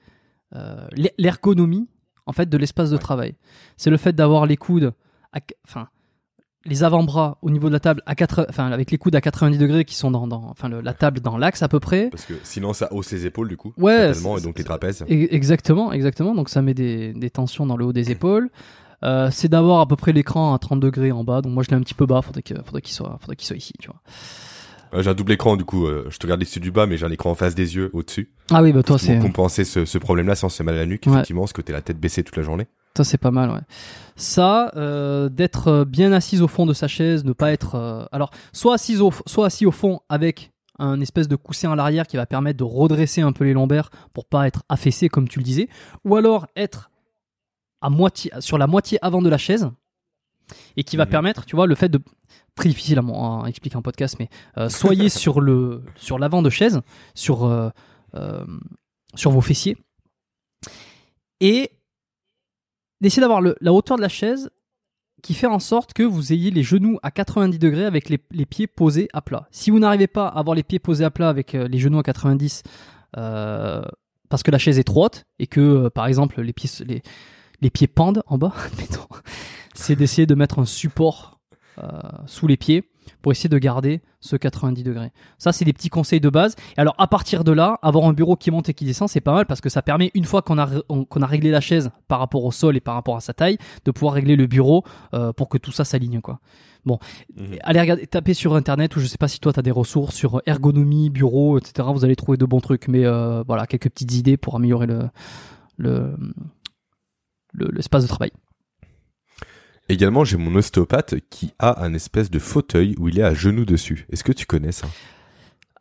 l'ergonomie, en fait, de l'espace de travail. C'est le fait d'avoir les coudes, les avant-bras au niveau de la table avec les coudes à 90 degrés qui sont la table dans l'axe à peu près, parce que sinon ça hausse les épaules du coup, et donc les trapèzes. Exactement, donc ça met des tensions dans le haut des épaules. C'est d'avoir à peu près l'écran à 30 degrés en bas, donc moi je l'ai un petit peu bas, faudrait qu'il soit ici, tu vois. J'ai un double écran du coup, je te regarde les yeux du bas, mais j'ai un écran en face des yeux au-dessus. Ah oui, bah toi c'est pour compenser ce problème-là, sans se mal à la nuque, effectivement, parce que t'es la tête baissée toute la journée. Ça, c'est pas mal, ouais. Ça, d'être bien assise au fond de sa chaise, ne pas être... Alors, soit assis au fond avec un espèce de coussin à l'arrière qui va permettre de redresser un peu les lombaires pour pas être affaissé, comme tu le disais, ou alors être à moitié, sur la moitié avant de la chaise, et qui va permettre, tu vois, le fait de... Très difficile à expliquer en podcast, mais soyez sur l'avant de chaise, sur vos fessiers, et d'essayer d'avoir la hauteur de la chaise qui fait en sorte que vous ayez les genoux à 90 degrés avec les pieds posés à plat. Si vous n'arrivez pas à avoir les pieds posés à plat avec les genoux à 90 parce que la chaise est trop haute et que, par exemple, les pieds pendent en bas, c'est d'essayer de mettre un support sous les pieds pour essayer de garder ce 90 degrés. Ça, c'est des petits conseils de base. Et alors, à partir de là, avoir un bureau qui monte et qui descend, c'est pas mal parce que ça permet, une fois qu'on a réglé la chaise par rapport au sol et par rapport à sa taille, de pouvoir régler le bureau pour que tout ça s'aligne, quoi. Bon, allez regarder, tapez sur Internet, ou je sais pas si toi, t'as des ressources sur ergonomie, bureau, etc. Vous allez trouver de bons trucs. Mais voilà, quelques petites idées pour améliorer l'espace de travail. Également, j'ai mon ostéopathe qui a un espèce de fauteuil où il est à genoux dessus. Est-ce que tu connais ça ?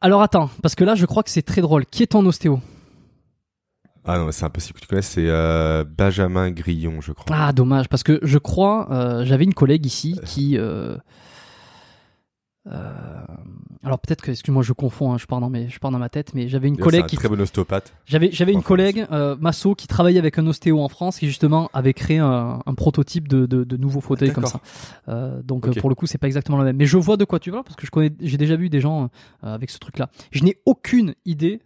Alors attends, parce que là, je crois que c'est très drôle. Qui est ton ostéo ? Ah non, c'est impossible que tu connaisses, c'est Benjamin Grillon, je crois. Ah, dommage, parce que je crois, j'avais une collègue ici qui... Alors peut-être que, excuse-moi, je confonds, hein, je pars dans ma tête, mais j'avais une collègue qui... très bon ostéopathe. J'avais une collègue, Masso, qui travaillait avec un ostéo en France, qui justement avait créé un prototype de nouveaux fauteuils comme ça. Donc okay. Pour le coup, c'est pas exactement le même. Mais je vois de quoi tu parles, parce que j'ai déjà vu des gens avec ce truc-là. Je n'ai aucune idée.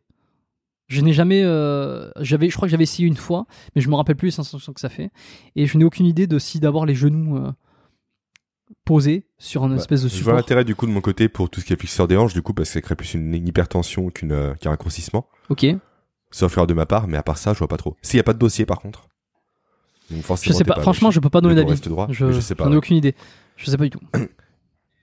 Je n'ai jamais... je crois que j'avais essayé une fois, mais je me rappelle plus les sensations que ça fait. Et je n'ai aucune idée de si d'avoir les genoux... posé sur un espèce de support. Je vois l'intérêt du coup de mon côté pour tout ce qui est fixeur des hanches du coup, parce que ça crée plus une hypertension qu'un raccourcissement. Ok. Sauf erreur de ma part, mais à part ça, je vois pas trop. S'il y a pas de dossier par contre. Donc forcément, je sais pas. Franchement, je peux pas donner d'avis. Je sais pas. J'en ai aucune idée. Je sais pas du tout.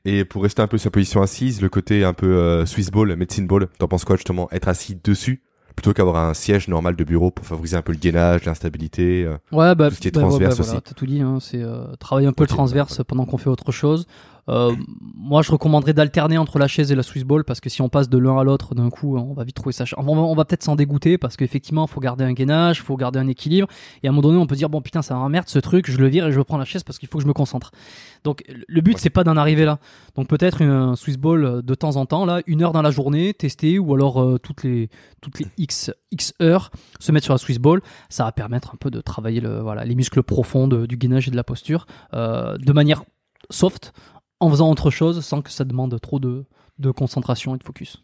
Et pour rester un peu sur la position assise, le côté un peu Swiss ball, medicine ball. T'en penses quoi justement, être assis dessus plutôt qu'avoir un siège normal de bureau pour favoriser un peu le gainage, l'instabilité, tout ce qui est transverse aussi. T'as tout dit, hein, c'est travailler un peu le transverse pendant qu'on fait autre chose. Moi, je recommanderais d'alterner entre la chaise et la Swiss ball parce que si on passe de l'un à l'autre d'un coup, on va vite trouver sa chaise. On va peut-être s'en dégoûter parce qu'effectivement, il faut garder un gainage, il faut garder un équilibre. Et à un moment donné, on peut dire, bon putain, ça m'emmerde ce truc, je le vire et je reprends la chaise parce qu'il faut que je me concentre. Donc, le but, c'est pas d'en arriver là. Donc, peut-être un Swiss ball de temps en temps, là, 1 heure dans la journée, tester, ou alors toutes les X heures, se mettre sur la Swiss ball. Ça va permettre un peu de travailler les muscles profonds du gainage et de la posture de manière soft, en faisant autre chose sans que ça demande trop de concentration et de focus.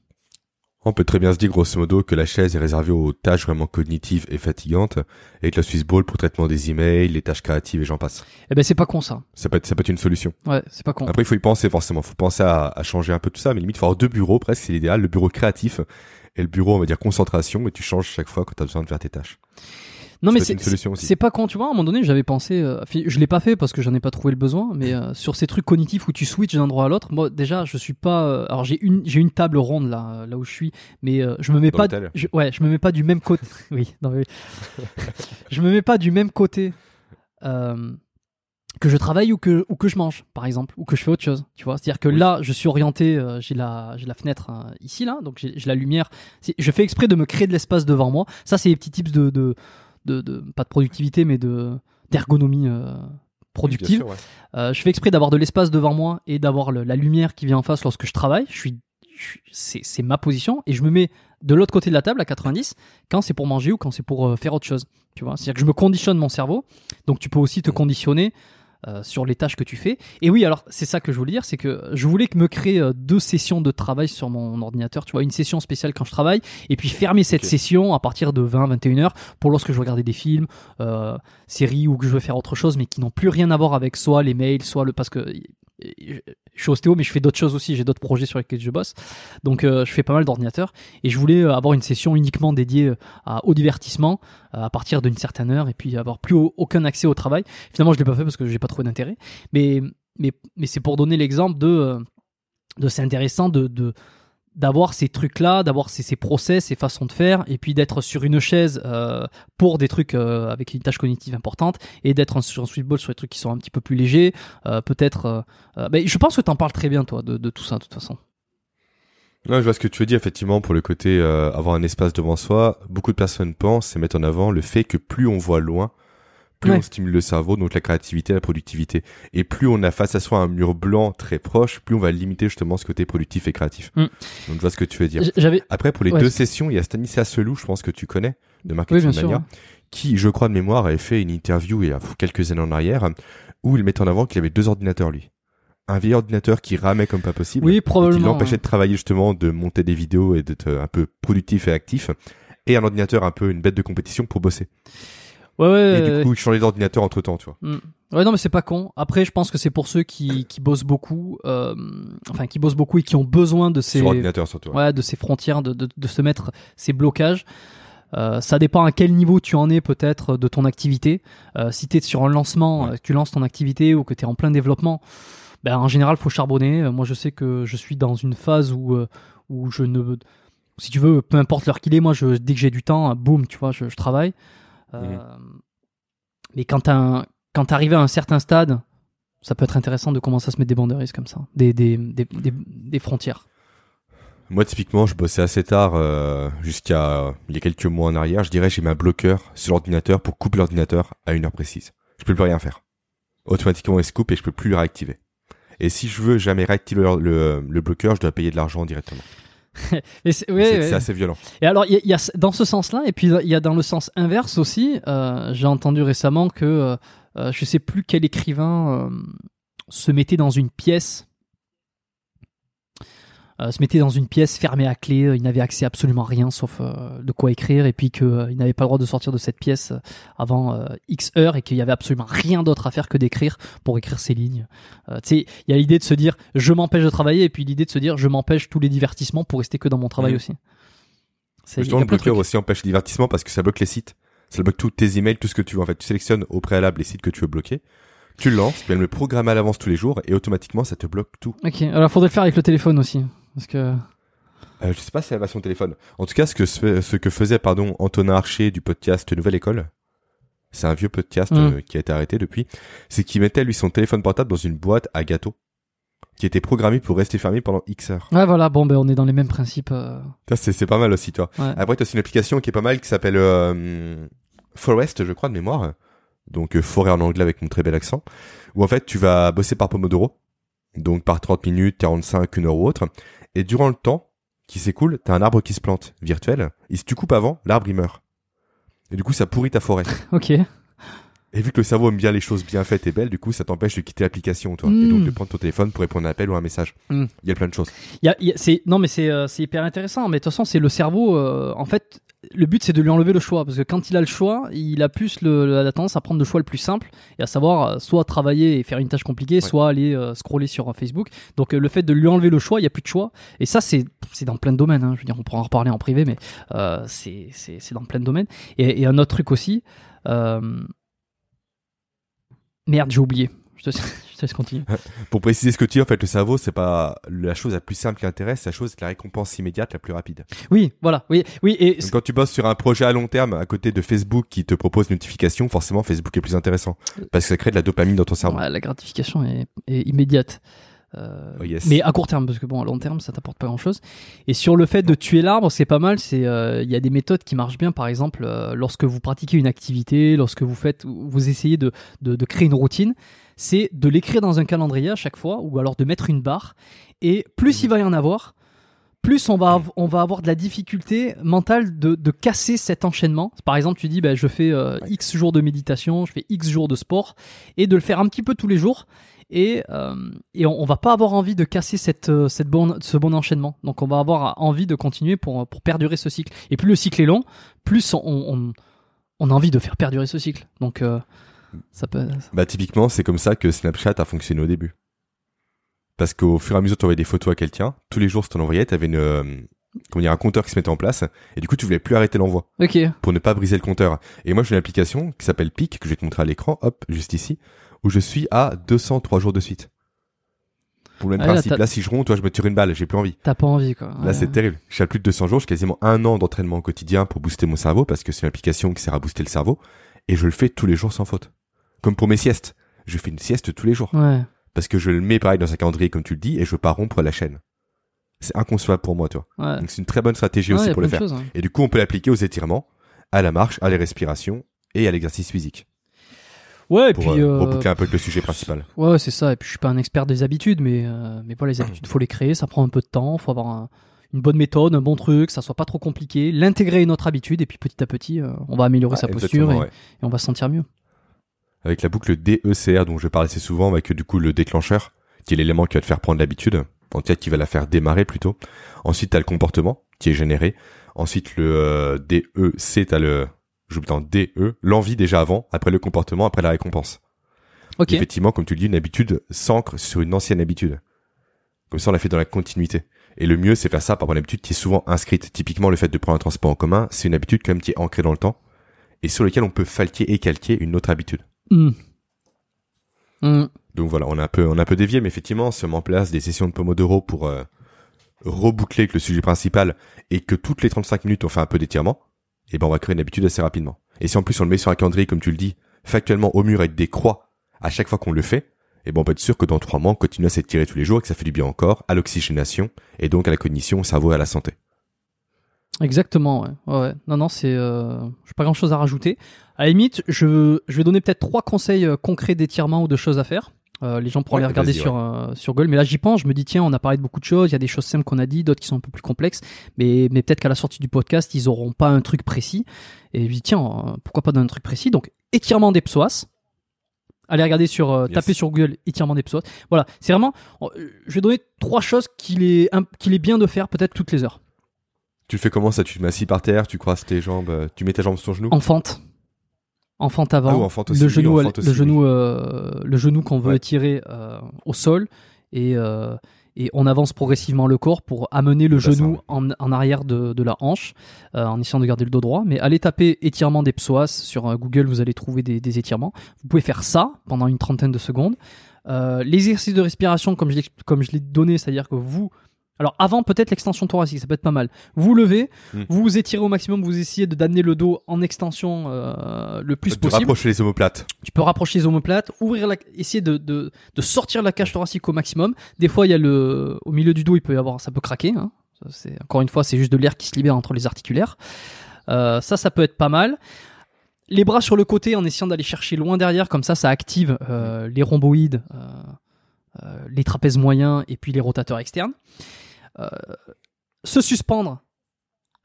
On peut très bien se dire grosso modo que la chaise est réservée aux tâches vraiment cognitives et fatigantes et que la Swiss ball pour traitement des emails, les tâches créatives et j'en passe. Eh ben c'est pas con ça. Ça peut être une solution. Ouais, c'est pas con. Après il faut y penser forcément, faut penser à changer un peu tout ça, mais limite il faut avoir 2 bureaux presque, c'est l'idéal, le bureau créatif et le bureau on va dire concentration, et tu changes chaque fois quand tu as besoin de faire tes tâches. Non, mais c'est pas con, tu vois. À un moment donné, j'avais pensé, je l'ai pas fait parce que j'en ai pas trouvé le besoin, mais sur ces trucs cognitifs où tu switches d'un endroit à l'autre, moi déjà, je suis pas. Alors j'ai une table ronde là où je suis, mais je me mets dans pas. Je me mets pas du même côté. Oui. Non, mais... je me mets pas du même côté. Que je travaille ou que je mange, par exemple, ou que je fais autre chose, tu vois. C'est-à-dire que là, je suis orienté, j'ai la fenêtre ici, là, donc j'ai la lumière. Je fais exprès de me créer de l'espace devant moi. Ça, c'est les petits tips de pas de productivité, mais d'ergonomie productive. Oui, bien sûr, ouais. Je fais exprès d'avoir de l'espace devant moi et d'avoir la lumière qui vient en face lorsque je travaille. C'est ma position et je me mets de l'autre côté de la table à 90 quand c'est pour manger ou quand c'est pour faire autre chose, tu vois. C'est-à-dire que je me conditionne mon cerveau, donc tu peux aussi te conditionner sur les tâches que tu fais. Et oui, alors c'est ça que je voulais dire, c'est que je voulais me créer deux sessions de travail sur mon ordinateur, tu vois, une session spéciale quand je travaille et puis fermer cette session à partir de 20-21h pour lorsque je regardais des films, séries ou que je veux faire autre chose mais qui n'ont plus rien à voir avec soit les mails, soit parce que je suis ostéo mais je fais d'autres choses aussi, j'ai d'autres projets sur lesquels je bosse, donc je fais pas mal d'ordinateurs et je voulais avoir une session uniquement dédiée au divertissement à partir d'une certaine heure et puis avoir plus aucun accès au travail. Finalement je l'ai pas fait parce que j'ai pas trouvé d'intérêt, mais c'est pour donner l'exemple de c'est intéressant d'avoir ces trucs-là, d'avoir ces process, ces façons de faire, et puis d'être sur une chaise pour des trucs avec une tâche cognitive importante, et d'être en switchball sur des trucs qui sont un petit peu plus légers, peut-être... je pense que t'en parles très bien, toi, de tout ça, de toute façon. Non, je vois ce que tu veux dire, effectivement, pour le côté avoir un espace devant soi. Beaucoup de personnes pensent et mettent en avant le fait que plus on voit loin, plus on stimule le cerveau, donc la créativité, la productivité. Et plus on a face à soi un mur blanc très proche, plus on va limiter justement ce côté productif et créatif. Donc je vois ce que tu veux dire. Après, pour les deux sessions, il y a Stanislas Selou, je pense que tu connais, de Marketing Mania, qui, je crois de mémoire, avait fait une interview il y a quelques années en arrière, où il mettait en avant qu'il avait deux ordinateurs, lui. Un vieil ordinateur qui ramait comme pas possible, qui l'empêchait de travailler justement, de monter des vidéos et d'être un peu productif et actif, et un ordinateur un peu une bête de compétition pour bosser. Ouais, et du coup, changer d'ordinateur entre temps, tu vois. Ouais, non, mais c'est pas con. Après, je pense que c'est pour ceux qui bossent beaucoup, qui bossent beaucoup et qui ont besoin de ces ordinateurs surtout. Ouais, de ces frontières, de se mettre ces blocages. Ça dépend à quel niveau tu en es peut-être de ton activité. Si t'es sur un lancement, que tu lances ton activité ou que t'es en plein développement, ben en général, faut charbonner. Moi, je sais que je suis dans une phase où je ne, si tu veux, peu importe l'heure qu'il est, moi, dès que j'ai du temps, boum, tu vois, je travaille. Mais quand t'arrives à un certain stade, ça peut être intéressant de commencer à se mettre des banderies comme ça, des frontières. Moi typiquement je bossais assez tard jusqu'à il y a quelques mois en arrière, je dirais j'ai mis un bloqueur sur l'ordinateur pour couper l'ordinateur à une heure précise. Je peux plus rien faire. Automatiquement il se coupe et je peux plus le réactiver. Et si je veux jamais réactiver le bloqueur, je dois payer de l'argent directement. C'est assez violent. Et alors, il y a dans ce sens-là, et puis il y a dans le sens inverse aussi. J'ai entendu récemment que je sais plus quel écrivain se mettait dans une pièce fermée à clé. Il n'avait accès à absolument rien sauf de quoi écrire, et puis qu'il n'avait pas le droit de sortir de cette pièce avant X heures, et qu'il y avait absolument rien d'autre à faire que d'écrire pour écrire ses lignes. Tu sais, il y a l'idée de se dire je m'empêche de travailler, et puis l'idée de se dire je m'empêche tous les divertissements pour rester que dans mon travail aussi. Justement, le bloqueur aussi empêche les divertissements parce que ça bloque les sites, ça bloque tous tes emails, tout ce que tu veux. En fait, tu sélectionnes au préalable les sites que tu veux bloquer. Tu le lances, tu le programmes à l'avance tous les jours, et automatiquement ça te bloque tout. Ok, alors faudrait le faire avec le téléphone aussi. Parce que je sais pas si elle va sur le téléphone. En tout cas, ce que faisait Antonin Arché du podcast Nouvelle École, c'est un vieux podcast qui a été arrêté depuis, c'est qu'il mettait lui son téléphone portable dans une boîte à gâteaux qui était programmée pour rester fermée pendant X heures. Ouais, voilà, bon ben on est dans les mêmes principes. C'est pas mal aussi, toi. Ouais. Après t'as aussi une application qui est pas mal qui s'appelle Forest, je crois de mémoire. Donc forêt en anglais avec mon très bel accent, où en fait tu vas bosser par Pomodoro. Donc par 30 minutes, 45, 1 heure ou autre. Et durant le temps qui s'écoule, t'as un arbre qui se plante virtuel. Et si tu coupes avant, l'arbre il meurt. Et du coup ça pourrit ta forêt. Ok. Et vu que le cerveau aime bien les choses bien faites et belles, du coup, ça t'empêche de quitter l'application, toi, et donc de prendre ton téléphone pour répondre à un appel ou à un message. Il y a plein de choses. Non, mais c'est hyper intéressant. Mais de toute façon, c'est le cerveau. En fait, le but, c'est de lui enlever le choix, parce que quand il a le choix, il a plus la tendance à prendre le choix le plus simple, et à savoir soit travailler et faire une tâche compliquée, soit aller scroller sur Facebook. Donc, le fait de lui enlever le choix, il y a plus de choix. Et ça, c'est dans plein de domaines. Hein. Je veux dire, on pourra en reparler en privé, mais c'est dans plein de domaines. Et un autre truc aussi. Merde, j'ai oublié. Je te laisse continuer. Pour préciser ce que tu dis, en fait, le cerveau, c'est pas la chose la plus simple qui intéresse, c'est la chose, la récompense immédiate la plus rapide. Oui, voilà. Oui. Et donc, quand tu bosses sur un projet à long terme, à côté de Facebook qui te propose une notification, forcément, Facebook est plus intéressant. Parce que ça crée de la dopamine dans ton cerveau. Ouais, la gratification est immédiate. Oh yes. Mais à court terme, parce que bon, à long terme, ça t'apporte pas grand chose. Et sur le fait de tuer l'arbre, c'est pas mal. Il y a des méthodes qui marchent bien. Par exemple, lorsque vous pratiquez une activité, lorsque vous essayez de créer une routine, c'est de l'écrire dans un calendrier à chaque fois, ou alors de mettre une barre. Et plus il va y en avoir, plus on va avoir de la difficulté mentale de casser cet enchaînement. Par exemple, tu dis, je fais X jours de méditation, je fais X jours de sport, et de le faire un petit peu tous les jours. Et on va pas avoir envie de casser ce bon enchaînement. Donc on va avoir envie de continuer pour perdurer ce cycle. Et plus le cycle est long, plus on a envie de faire perdurer ce cycle. Donc ça peut. Bah typiquement c'est comme ça que Snapchat a fonctionné au début. Parce qu'au fur et à mesure tu envoyais des photos à quelqu'un, tous les jours si tu en envoyais, t'avais un compteur qui se mettait en place et du coup tu voulais plus arrêter l'envoi. Ok. Pour ne pas briser le compteur. Et moi j'ai une application qui s'appelle Peak que je vais te montrer à l'écran, hop, juste ici. Où je suis à 203 jours de suite. Pour le même principe. Là, si je romps, toi, je me tire une balle, j'ai plus envie. T'as pas envie, quoi. Là, c'est terrible. Je suis à plus de 200 jours, j'ai quasiment un an d'entraînement quotidien pour booster mon cerveau, parce que c'est une application qui sert à booster le cerveau, et je le fais tous les jours sans faute. Comme pour mes siestes. Je fais une sieste tous les jours. Ouais. Parce que je le mets pareil dans un calendrier, comme tu le dis, et je veux pas rompre la chaîne. C'est inconcevable pour moi, toi. Ouais. Donc, c'est une très bonne stratégie aussi pour le faire. Chose, hein. Et du coup, on peut l'appliquer aux étirements, à la marche, à les respirations, et à l'exercice physique. Ouais, pour reboucler un peu le sujet principal. Ouais, c'est ça. Et puis, je suis pas un expert des habitudes, mais voilà, les habitudes, faut les créer. Ça prend un peu de temps. Faut avoir une bonne méthode, un bon truc, que ça soit pas trop compliqué. L'intégrer à notre habitude, et puis petit à petit, on va améliorer sa posture et on va se sentir mieux. Avec la boucle DECR dont je parle assez souvent, avec du coup le déclencheur, qui est l'élément qui va te faire prendre l'habitude, en tout cas qui va la faire démarrer plutôt. Ensuite, t'as le comportement qui est généré. Ensuite, le DEC, t'as le l'envie déjà avant, après le comportement, après la récompense. Okay. Effectivement, comme tu le dis, une habitude s'ancre sur une ancienne habitude. Comme ça, on l'a fait dans la continuité. Et le mieux, c'est faire ça par une habitude qui est souvent inscrite. Typiquement, le fait de prendre un transport en commun, c'est une habitude quand même qui est ancrée dans le temps et sur laquelle on peut falquer et calquer une autre habitude. Donc voilà, on a un peu dévié, mais effectivement, si on met en place des sessions de Pomodoro pour reboucler avec le sujet principal et que toutes les 35 minutes, on fait un peu d'étirement, et ben on va créer une habitude assez rapidement. Et si en plus on le met sur un calendrier, comme tu le dis, factuellement au mur avec des croix à chaque fois qu'on le fait, et ben on peut être sûr que dans 3 mois, on continue à s'étirer tous les jours et que ça fait du bien au corps, à l'oxygénation et donc à la cognition, au cerveau et à la santé. Exactement, ouais. Non, c'est j'ai pas grand chose à rajouter. À la limite, je vais donner peut-être 3 conseils concrets d'étirement ou de choses à faire. Les gens pourront aller regarder sur Google, mais là j'y pense, je me dis tiens, on a parlé de beaucoup de choses, il y a des choses simples qu'on a dit, d'autres qui sont un peu plus complexes, mais peut-être qu'à la sortie du podcast ils auront pas un truc précis, et je me dis tiens, pourquoi pas d'un truc précis, donc étirement des psoas, allez regarder taper sur Google étirement des psoas, voilà, c'est vraiment, je vais donner 3 choses qu'il est bien de faire peut-être toutes les heures. Tu fais comment ça, tu te mets assis par terre, tu croises tes jambes, tu mets tes jambes sur ton genou en fente. Enfante avant, le genou qu'on veut étirer au sol et on avance progressivement le corps pour amener le genou en arrière de la hanche en essayant de garder le dos droit. Mais allez taper étirement des psoas sur Google, vous allez trouver des étirements. Vous pouvez faire ça pendant une 30aine de secondes. L'exercice de respiration comme je l'ai donné, c'est-à-dire que vous... Alors avant peut-être l'extension thoracique, ça peut être pas mal. Vous levez, vous étirez au maximum, vous essayez d'amener le dos en extension le plus possible. Tu peux rapprocher les omoplates. Ouvrir essayer de sortir la cage thoracique au maximum. Des fois il y a au milieu du dos, ça peut craquer. Hein. C'est encore une fois, c'est juste de l'air qui se libère entre les articulaires. Ça peut être pas mal. Les bras sur le côté en essayant d'aller chercher loin derrière, comme ça active les rhomboïdes. Les trapèzes moyens et puis les rotateurs externes. Se suspendre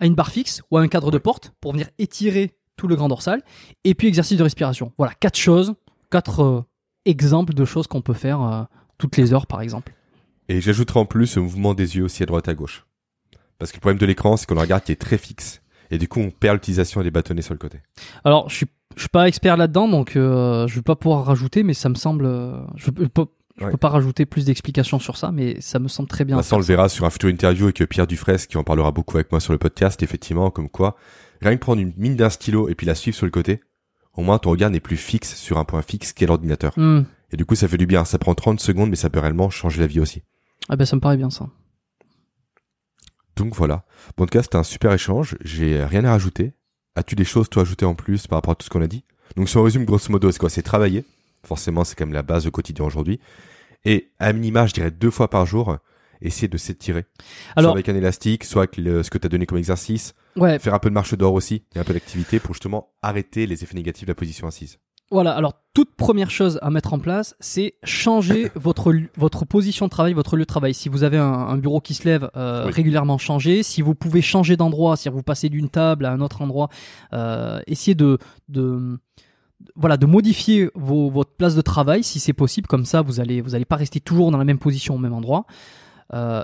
à une barre fixe ou à un cadre de porte pour venir étirer tout le grand dorsal, et puis exercice de respiration. Voilà, quatre exemples de choses qu'on peut faire toutes les heures, par exemple. Et j'ajouterai en plus le mouvement des yeux aussi à droite à gauche. Parce que le problème de l'écran, c'est qu'on le regarde qui est très fixe. Et du coup, on perd l'utilisation des bâtonnets sur le côté. Alors, je suis pas expert là-dedans, donc je vais pas pouvoir rajouter, mais ça me semble... Je peux pas rajouter plus d'explications sur ça, mais ça me semble très bien. Ça, on le verra sur un futur interview avec Pierre Dufresne, qui en parlera beaucoup avec moi sur le podcast, effectivement, comme quoi, rien que prendre une mine d'un stylo et puis la suivre sur le côté, au moins ton regard n'est plus fixe sur un point fixe qu'est l'ordinateur. Mm. Et du coup, ça fait du bien. Ça prend 30 secondes, mais ça peut réellement changer la vie aussi. Ah ben, ça me paraît bien, ça. Donc voilà. Bon, en tout cas, c'était un super échange. J'ai rien à rajouter. As-tu des choses, toi, à ajouter en plus par rapport à tout ce qu'on a dit? Donc, si on résume, grosso modo, c'est quoi? C'est travailler. Forcément, c'est quand même la base au quotidien aujourd'hui. Et à minima, je dirais 2 fois par jour, essayer de s'étirer. Alors, soit avec un élastique, soit avec ce que tu as donné comme exercice. Ouais. Faire un peu de marche dehors aussi, et un peu d'activité pour justement arrêter les effets négatifs de la position assise. Voilà, alors toute première chose à mettre en place, c'est changer votre position de travail, votre lieu de travail. Si vous avez un bureau qui se lève, régulièrement changer. Si vous pouvez changer d'endroit, si vous passez d'une table à un autre endroit, essayez de modifier votre place de travail si c'est possible. Comme ça, vous allez pas rester toujours dans la même position au même endroit.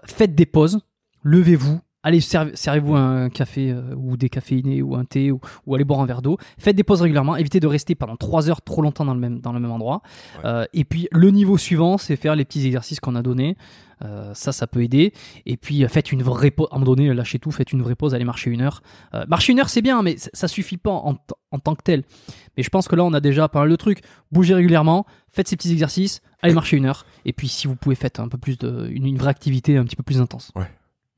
Faites des pauses, levez-vous. Allez, servez-vous un café ou décaféiné ou un thé ou allez boire un verre d'eau. Faites des pauses régulièrement. Évitez de rester pendant 3 heures trop longtemps dans le même endroit. Ouais. Et puis, le niveau suivant, c'est faire les petits exercices qu'on a donnés. Ça peut aider. Et puis, faites une vraie pause. À un moment donné, lâchez tout. Faites une vraie pause. Allez marcher 1 heure. Marcher 1 heure, c'est bien, mais ça suffit pas en tant que tel. Mais je pense que là, on a déjà pas mal de trucs. Bougez régulièrement. Faites ces petits exercices. Allez marcher 1 heure. Et puis, si vous pouvez, faites un peu plus une vraie activité un petit peu plus intense. Ouais.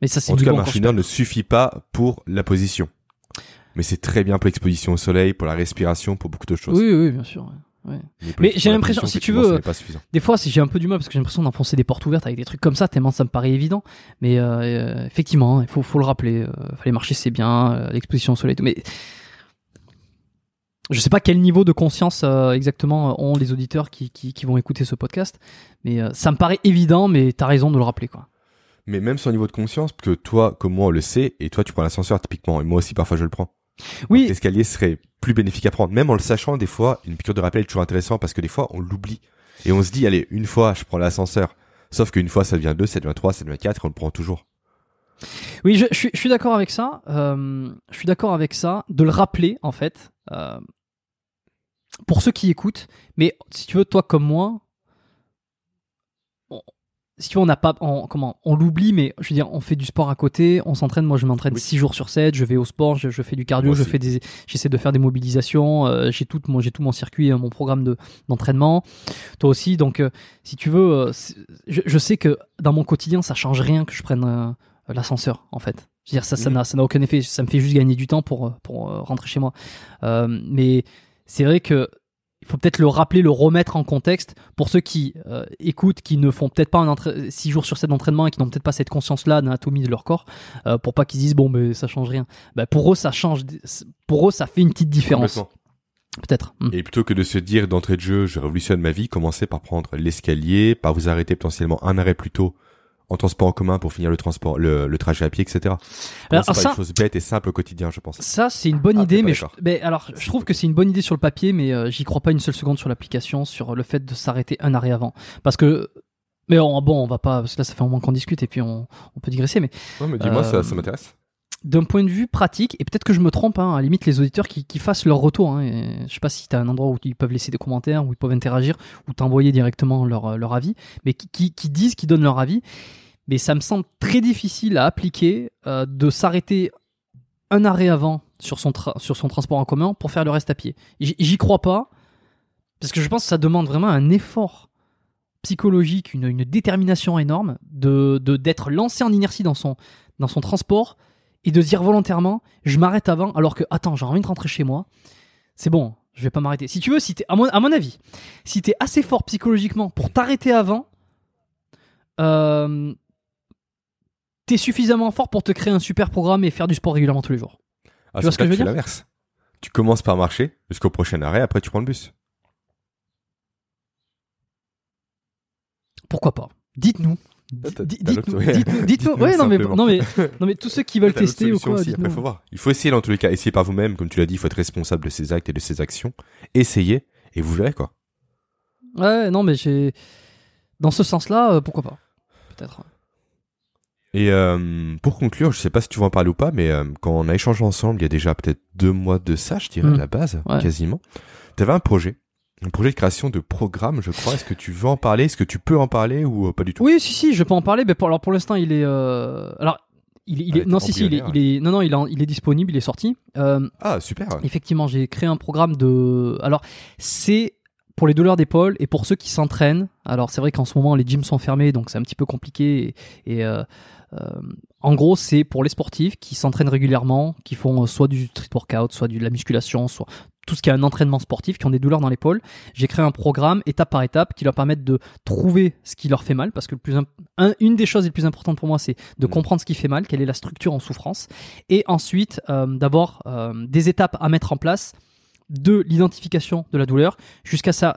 Mais ça, c'est en tout cas, marcher 1 heure ne suffit pas pour la position. Mais c'est très bien pour l'exposition au soleil, pour la respiration, pour beaucoup de choses. Oui, bien sûr. Ouais. Mais j'ai l'impression, si tu veux, des fois, j'ai un peu du mal parce que j'ai l'impression d'enfoncer des portes ouvertes avec des trucs comme ça, tellement ça me paraît évident. Mais effectivement, il faut le rappeler. Fallait marcher, c'est bien, l'exposition au soleil, tout. Mais je sais pas quel niveau de conscience exactement ont les auditeurs qui vont écouter ce podcast. Mais ça me paraît évident, mais t'as raison de le rappeler, quoi. Mais même sur le niveau de conscience, parce que toi, comme moi, on le sait, et toi, tu prends l'ascenseur typiquement, et moi aussi, parfois, je le prends. Oui. Donc, l'escalier serait plus bénéfique à prendre. Même en le sachant, des fois, une piqûre de rappel est toujours intéressante parce que des fois, on l'oublie. Et on se dit, allez, une fois, je prends l'ascenseur. Sauf qu'une fois, ça devient 2, ça devient 3, ça devient 4, on le prend toujours. Oui, je suis d'accord avec ça. Je suis d'accord avec ça, de le rappeler, en fait, pour ceux qui écoutent. Mais si tu veux, toi comme moi, si tu veux, on l'oublie, mais je veux dire, on fait du sport à côté, on s'entraîne. Moi, je m'entraîne 6 jours sur 7, je vais au sport, je fais du cardio, j'essaie de faire des mobilisations, j'ai tout mon circuit, mon programme d'entraînement. Toi aussi, donc, si tu veux, je sais que dans mon quotidien, ça change rien que je prenne l'ascenseur, en fait. Je veux dire, ça n'a aucun effet, ça me fait juste gagner du temps pour rentrer chez moi. Mais c'est vrai que il faut peut-être le rappeler, le remettre en contexte pour ceux qui écoutent, qui ne font peut-être pas 6 jours sur 7 d'entraînement et qui n'ont peut-être pas cette conscience-là d'anatomie de leur corps, pour pas qu'ils disent bon mais ça change rien. Bah, pour eux ça change, pour eux ça fait une petite différence. Peut-être. Et plutôt que de se dire d'entrée de jeu je révolutionne ma vie, commencez par prendre l'escalier, par vous arrêter potentiellement un arrêt plus tôt en transport en commun pour finir le trajet à pied, etc. Alors, c'est pas une chose bête et simple au quotidien, je pense. Ça, c'est une bonne idée, je trouve que c'est une bonne idée sur le papier, mais j'y crois pas une seule seconde sur l'application, sur le fait de s'arrêter un arrêt avant. Parce que, mais bon, on va pas, parce que là, ça fait un moment qu'on discute et puis on peut digresser, mais. Non, mais dis-moi, ça m'intéresse. D'un point de vue pratique, et peut-être que je me trompe, à la limite, les auditeurs qui fassent leur retour, je sais pas si t'as un endroit où ils peuvent laisser des commentaires, où ils peuvent interagir, ou t'envoyer directement leur avis, mais qui disent, qui donnent leur avis. Mais ça me semble très difficile à appliquer, de s'arrêter un arrêt avant sur son transport en commun pour faire le reste à pied. J'y crois pas, parce que je pense que ça demande vraiment un effort psychologique, une détermination énorme d'être lancé en inertie dans son transport, et de dire volontairement, je m'arrête avant, alors que, attends, j'ai envie de rentrer chez moi, c'est bon, je vais pas m'arrêter. Si tu veux, à mon avis, si t'es assez fort psychologiquement pour t'arrêter avant, t'es suffisamment fort pour te créer un super programme et faire du sport régulièrement tous les jours. Ah, tu vois ce que je veux dire ? L'inverse. Tu commences par marcher jusqu'au prochain arrêt, après tu prends le bus. Pourquoi pas ? Dites-nous Dites-nous, tous ceux qui veulent tester ou quoi. Après, faut voir. Il faut essayer dans tous les cas, essayer par vous-même, comme tu l'as dit, il faut être responsable de ses actes et de ses actions. Essayez et vous verrez quoi. Ouais, non mais dans ce sens-là, pourquoi pas, peut-être. Et pour conclure, je sais pas si tu vas en parler ou pas, mais quand on a échangé ensemble, il y a déjà peut-être 2 mois de ça, je dirais, à la base, quasiment. T'avais un projet de création de programme, je crois. Est-ce que tu veux en parler? Est-ce que tu peux en parler ou pas du tout? Oui, si, je peux en parler. Mais pour l'instant, il est. Alors, il est. Non, il est disponible, il est sorti. Ah, super. Effectivement, j'ai créé un programme de. Alors, c'est pour les douleurs d'épaule et pour ceux qui s'entraînent. Alors, c'est vrai qu'en ce moment, les gyms sont fermés, donc c'est un petit peu compliqué. En gros, c'est pour les sportifs qui s'entraînent régulièrement, qui font soit du street workout, soit de la musculation, soit tout ce qui a un entraînement sportif, qui ont des douleurs dans l'épaule. J'ai créé un programme étape par étape qui leur permette de trouver ce qui leur fait mal, parce que une des choses les plus importantes pour moi, c'est de comprendre ce qui fait mal, quelle est la structure en souffrance, et ensuite des étapes à mettre en place de l'identification de la douleur jusqu'à sa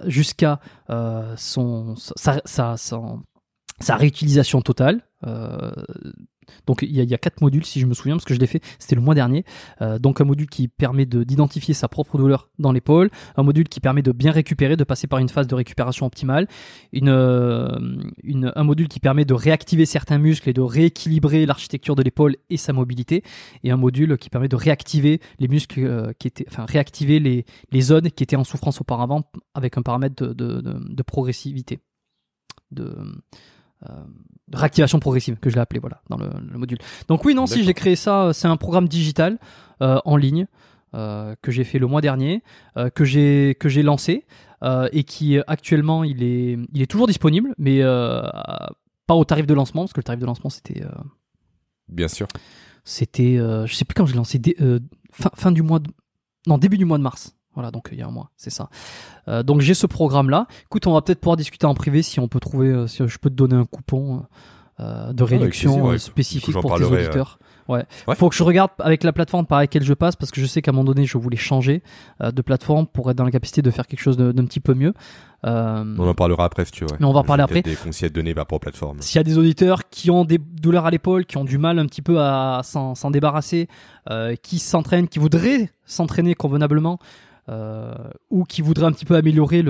réutilisation totale. Donc il y a 4 modules si je me souviens, parce que je l'ai fait, c'était le mois dernier. Donc un module qui permet d'identifier sa propre douleur dans l'épaule, un module qui permet de bien récupérer, de passer par une phase de récupération optimale, un module qui permet de réactiver certains muscles et de rééquilibrer l'architecture de l'épaule et sa mobilité, et un module qui permet de réactiver les muscles réactiver les zones qui étaient en souffrance auparavant avec un paramètre de progressivité de réactivation progressive que je l'ai appelé dans le module. Donc oui, non, d'accord. Si j'ai créé ça, c'est un programme digital en ligne que j'ai fait le mois dernier, que j'ai lancé et qui actuellement il est toujours disponible, mais pas au tarif de lancement, parce que le tarif de lancement c'était bien sûr. C'était je sais plus quand je l'ai lancé, fin du mois début du mois de mars. Voilà, donc il y a un mois, c'est ça. Donc j'ai ce programme-là. Écoute, on va peut-être pouvoir discuter en privé si on peut trouver, si je peux te donner un coupon de réduction spécifique pour tes auditeurs. Ouais. Faut que je regarde avec la plateforme par laquelle je passe, parce que je sais qu'à un moment donné, je voulais changer de plateforme pour être dans la capacité de faire quelque chose d'un petit peu mieux. On en parlera après, si tu veux. Mais on va en parler après. Des conseils à donner par rapport aux plateformes. S'il y a des auditeurs qui ont des douleurs à l'épaule, qui ont du mal un petit peu à s'en débarrasser, qui s'entraînent, qui voudraient s'entraîner convenablement, ou qui voudraient un petit peu améliorer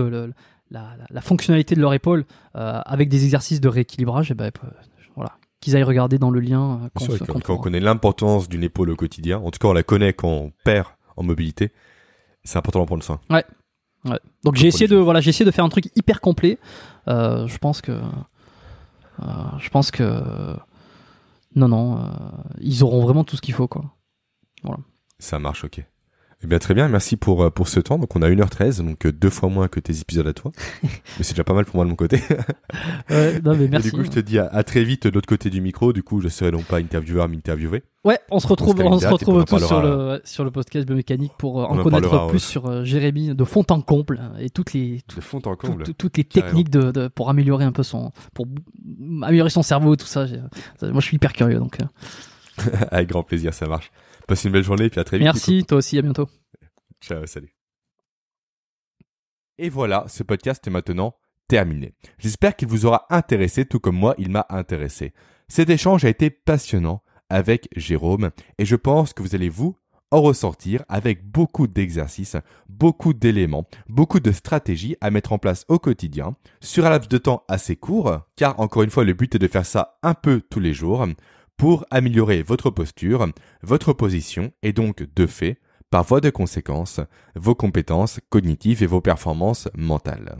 la fonctionnalité de leur épaule avec des exercices de rééquilibrage, qu'ils aillent regarder dans le lien. Quand on connaît l'importance d'une épaule au quotidien, en tout cas on la connaît quand on perd en mobilité, c'est important d'en prendre soin. Ouais. Donc j'ai essayé de faire un truc hyper complet. Je pense que non, ils auront vraiment tout ce qu'il faut, quoi. Voilà. Ça marche, ok. Eh bien, très bien, merci pour ce temps. Donc, on a 1h13, donc 2 fois moins que tes épisodes à toi. Mais c'est déjà pas mal pour moi de mon côté. Ouais, non, mais merci. Et du coup, je te dis à très vite de l'autre côté du micro. Du coup, je serai donc pas intervieweur, mais interviewé. Ouais, on se retrouve tous sur le podcast Biomécanique pour en connaître plus sur Jérémy de fond en comble et toutes les techniques pour améliorer un peu son cerveau, tout ça. Moi, je suis hyper curieux, donc. Avec grand plaisir, ça marche. Passe une belle journée et puis à très vite. Merci, toi aussi, à bientôt. Ciao, salut. Et voilà, ce podcast est maintenant terminé. J'espère qu'il vous aura intéressé, tout comme moi, il m'a intéressé. Cet échange a été passionnant avec Jérôme et je pense que vous allez vous en ressortir avec beaucoup d'exercices, beaucoup d'éléments, beaucoup de stratégies à mettre en place au quotidien, sur un laps de temps assez court, car encore une fois, le but est de faire ça un peu tous les jours, pour améliorer votre posture, votre position et donc, de fait, par voie de conséquence, vos compétences cognitives et vos performances mentales.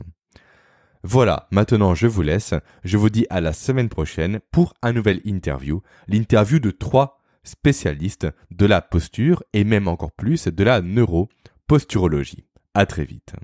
Voilà, maintenant je vous laisse, je vous dis à la semaine prochaine pour un nouvel interview, l'interview de 3 spécialistes de la posture et même encore plus de la neuroposturologie. À très vite.